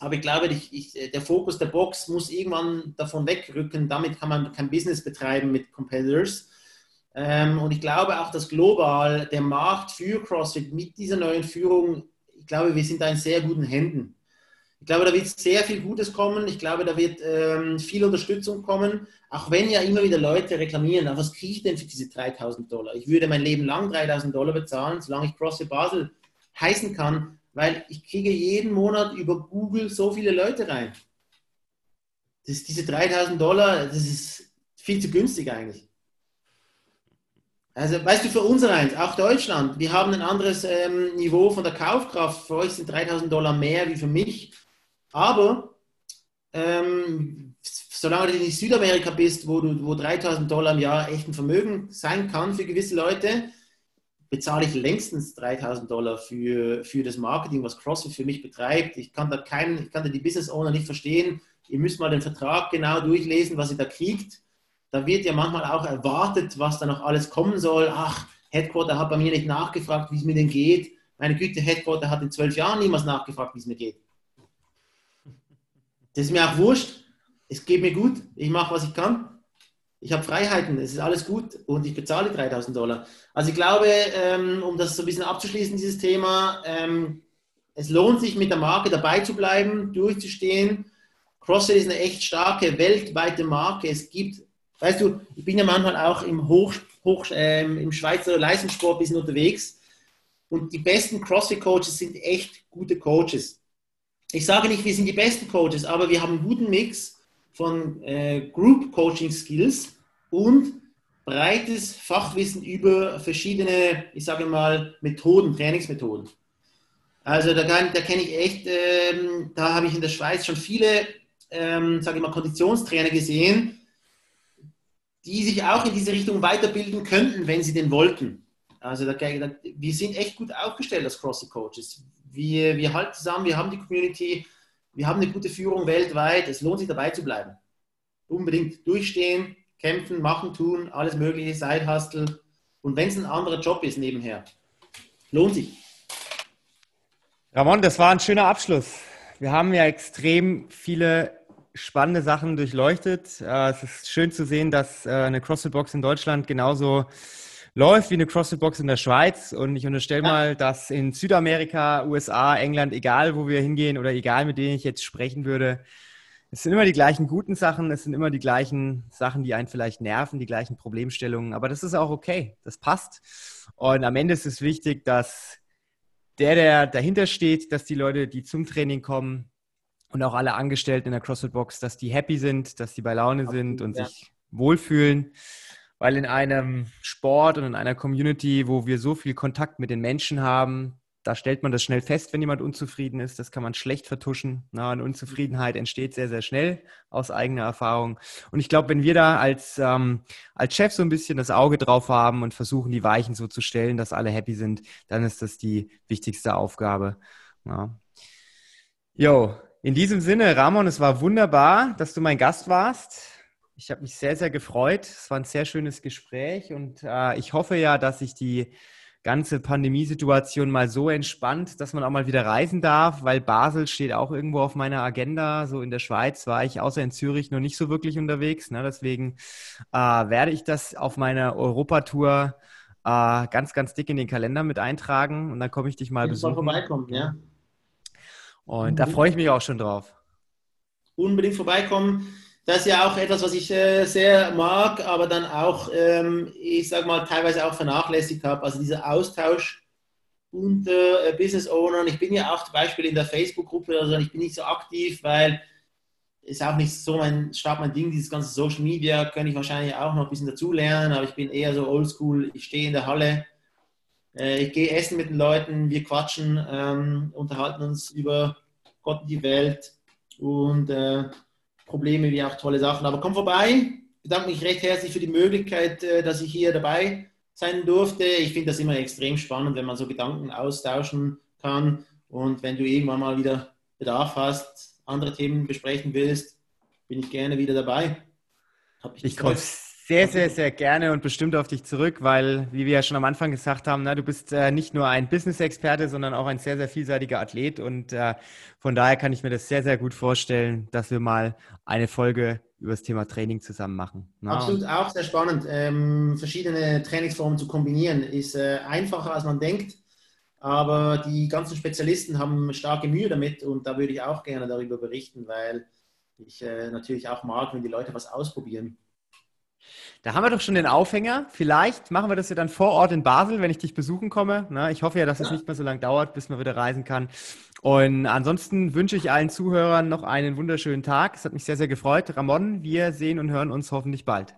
Aber ich glaube, der Fokus der Box muss irgendwann davon wegrücken. Damit kann man kein Business betreiben mit Competitors. Und ich glaube auch, dass global der Markt für CrossFit mit dieser neuen Führung, ich glaube, wir sind da in sehr guten Händen. Ich glaube, da wird sehr viel Gutes kommen. Ich glaube, da wird viel Unterstützung kommen. Auch wenn ja immer wieder Leute reklamieren, was kriege ich denn für diese $3.000? Ich würde mein Leben lang $3.000 bezahlen, solange ich CrossFit Basel heißen kann. Weil ich kriege jeden Monat über Google so viele Leute rein. Diese $3.000, das ist viel zu günstig eigentlich. Also, weißt du, für uns eins, auch Deutschland, wir haben ein anderes Niveau von der Kaufkraft. Für euch sind $3.000 mehr wie für mich. Aber solange du in Südamerika bist, wo $3.000 im Jahr echt ein Vermögen sein kann für gewisse Leute, bezahle ich längstens $3.000 für das Marketing, was CrossFit für mich betreibt. Ich kann da die Business Owner nicht verstehen. Ihr müsst mal den Vertrag genau durchlesen, was ihr da kriegt. Da wird ja manchmal auch erwartet, was da noch alles kommen soll. Ach, Headquarter hat bei mir nicht nachgefragt, wie es mir denn geht. Meine Güte, Headquarter hat in 12 Jahren niemals nachgefragt, wie es mir geht. Das ist mir auch wurscht. Es geht mir gut. Ich mache, was ich kann. Ich habe Freiheiten, es ist alles gut und ich bezahle $3.000. Also ich glaube, um das so ein bisschen abzuschließen, dieses Thema, es lohnt sich, mit der Marke dabei zu bleiben, durchzustehen. CrossFit ist eine echt starke, weltweite Marke. Es gibt, weißt du, ich bin ja manchmal auch im Schweizer Leistungssport ein bisschen unterwegs und die besten CrossFit-Coaches sind echt gute Coaches. Ich sage nicht, wir sind die besten Coaches, aber wir haben einen guten Mix von Group-Coaching-Skills und breites Fachwissen über verschiedene, ich sage mal, Methoden, Trainingsmethoden. Also da kenne ich echt, da habe ich in der Schweiz schon viele, sage ich mal, Konditionstrainer gesehen, die sich auch in diese Richtung weiterbilden könnten, wenn sie denn wollten. Also wir sind echt gut aufgestellt als CrossFit-Coaches. Wir halten zusammen, wir haben die Community, wir haben eine gute Führung weltweit, es lohnt sich dabei zu bleiben. Unbedingt durchstehen, kämpfen, machen, tun, alles mögliche, Side-Hustle. Und wenn es ein anderer Job ist nebenher, lohnt sich. Ramon, das war ein schöner Abschluss. Wir haben ja extrem viele spannende Sachen durchleuchtet. Es ist schön zu sehen, dass eine CrossFit-Box in Deutschland genauso läuft wie eine CrossFit-Box in der Schweiz, und ich unterstelle mal, dass in Südamerika, USA, England, egal wo wir hingehen oder egal mit denen ich jetzt sprechen würde, es sind immer die gleichen guten Sachen, es sind immer die gleichen Sachen, die einen vielleicht nerven, die gleichen Problemstellungen, aber das ist auch okay, das passt, und am Ende ist es wichtig, dass der dahinter steht, dass die Leute, die zum Training kommen und auch alle Angestellten in der CrossFit-Box, dass die happy sind, dass die bei Laune sind und sich wohlfühlen. Weil in einem Sport und in einer Community, wo wir so viel Kontakt mit den Menschen haben, da stellt man das schnell fest, wenn jemand unzufrieden ist. Das kann man schlecht vertuschen. Eine Unzufriedenheit entsteht sehr, sehr schnell aus eigener Erfahrung. Und ich glaube, wenn wir da als Chef so ein bisschen das Auge drauf haben und versuchen, die Weichen so zu stellen, dass alle happy sind, dann ist das die wichtigste Aufgabe. Ja. Jo, in diesem Sinne, Ramon, es war wunderbar, dass du mein Gast warst. Ich habe mich sehr, sehr gefreut. Es war ein sehr schönes Gespräch, und ich hoffe ja, dass sich die ganze Pandemiesituation mal so entspannt, dass man auch mal wieder reisen darf, weil Basel steht auch irgendwo auf meiner Agenda. So in der Schweiz war ich außer in Zürich noch nicht so wirklich unterwegs. Ne? Deswegen werde ich das auf meiner Europatour ganz, ganz dick in den Kalender mit eintragen, und dann komme ich dich mal besuchen. Vorbeikommen, ja. Und da freue ich mich auch schon drauf. Unbedingt vorbeikommen. Das ist ja auch etwas, was ich sehr mag, aber dann auch, ich sage mal, teilweise auch vernachlässigt habe. Also dieser Austausch unter Business Ownern. Ich bin ja auch zum Beispiel in der Facebook-Gruppe, also ich bin nicht so aktiv, weil es auch nicht so mein Ding, dieses ganze Social Media, könnte ich wahrscheinlich auch noch ein bisschen dazulernen, aber ich bin eher so oldschool, ich stehe in der Halle, ich gehe essen mit den Leuten, wir quatschen, unterhalten uns über Gott und die Welt und Probleme wie auch tolle Sachen. Aber komm vorbei. Ich bedanke mich recht herzlich für die Möglichkeit, dass ich hier dabei sein durfte. Ich finde das immer extrem spannend, wenn man so Gedanken austauschen kann. Und wenn du irgendwann mal wieder Bedarf hast, andere Themen besprechen willst, bin ich gerne wieder dabei. Ich komme sehr, sehr, sehr gerne und bestimmt auf dich zurück, weil, wie wir ja schon am Anfang gesagt haben, du bist nicht nur ein Business-Experte, sondern auch ein sehr, sehr vielseitiger Athlet, und von daher kann ich mir das sehr, sehr gut vorstellen, dass wir mal eine Folge über das Thema Training zusammen machen. Na? Absolut, auch sehr spannend. Verschiedene Trainingsformen zu kombinieren ist einfacher, als man denkt, aber die ganzen Spezialisten haben starke Mühe damit, und da würde ich auch gerne darüber berichten, weil ich natürlich auch mag, wenn die Leute was ausprobieren. Da haben wir doch schon den Aufhänger. Vielleicht machen wir das ja dann vor Ort in Basel, wenn ich dich besuchen komme. Ich hoffe ja, dass es nicht mehr so lange dauert, bis man wieder reisen kann. Und ansonsten wünsche ich allen Zuhörern noch einen wunderschönen Tag. Es hat mich sehr, sehr gefreut. Ramon, wir sehen und hören uns hoffentlich bald.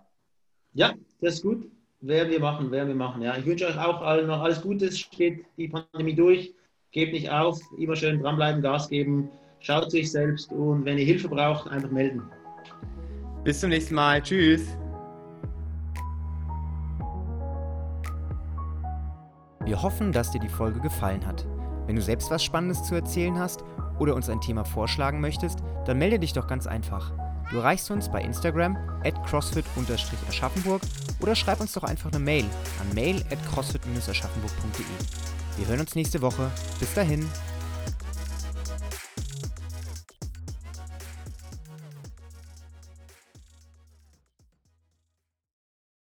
Ja, das ist gut. Werden wir machen. Ja, ich wünsche euch auch allen noch alles Gute. Steht die Pandemie durch. Gebt nicht auf. Immer schön dranbleiben, Gas geben. Schaut zu euch selbst. Und wenn ihr Hilfe braucht, einfach melden. Bis zum nächsten Mal. Tschüss. Wir hoffen, dass dir die Folge gefallen hat. Wenn du selbst was Spannendes zu erzählen hast oder uns ein Thema vorschlagen möchtest, dann melde dich doch ganz einfach. Du erreichst uns bei Instagram @crossfit_aschaffenburg oder schreib uns doch einfach eine Mail an mail@crossfit-aschaffenburg.de. Wir hören uns nächste Woche. Bis dahin.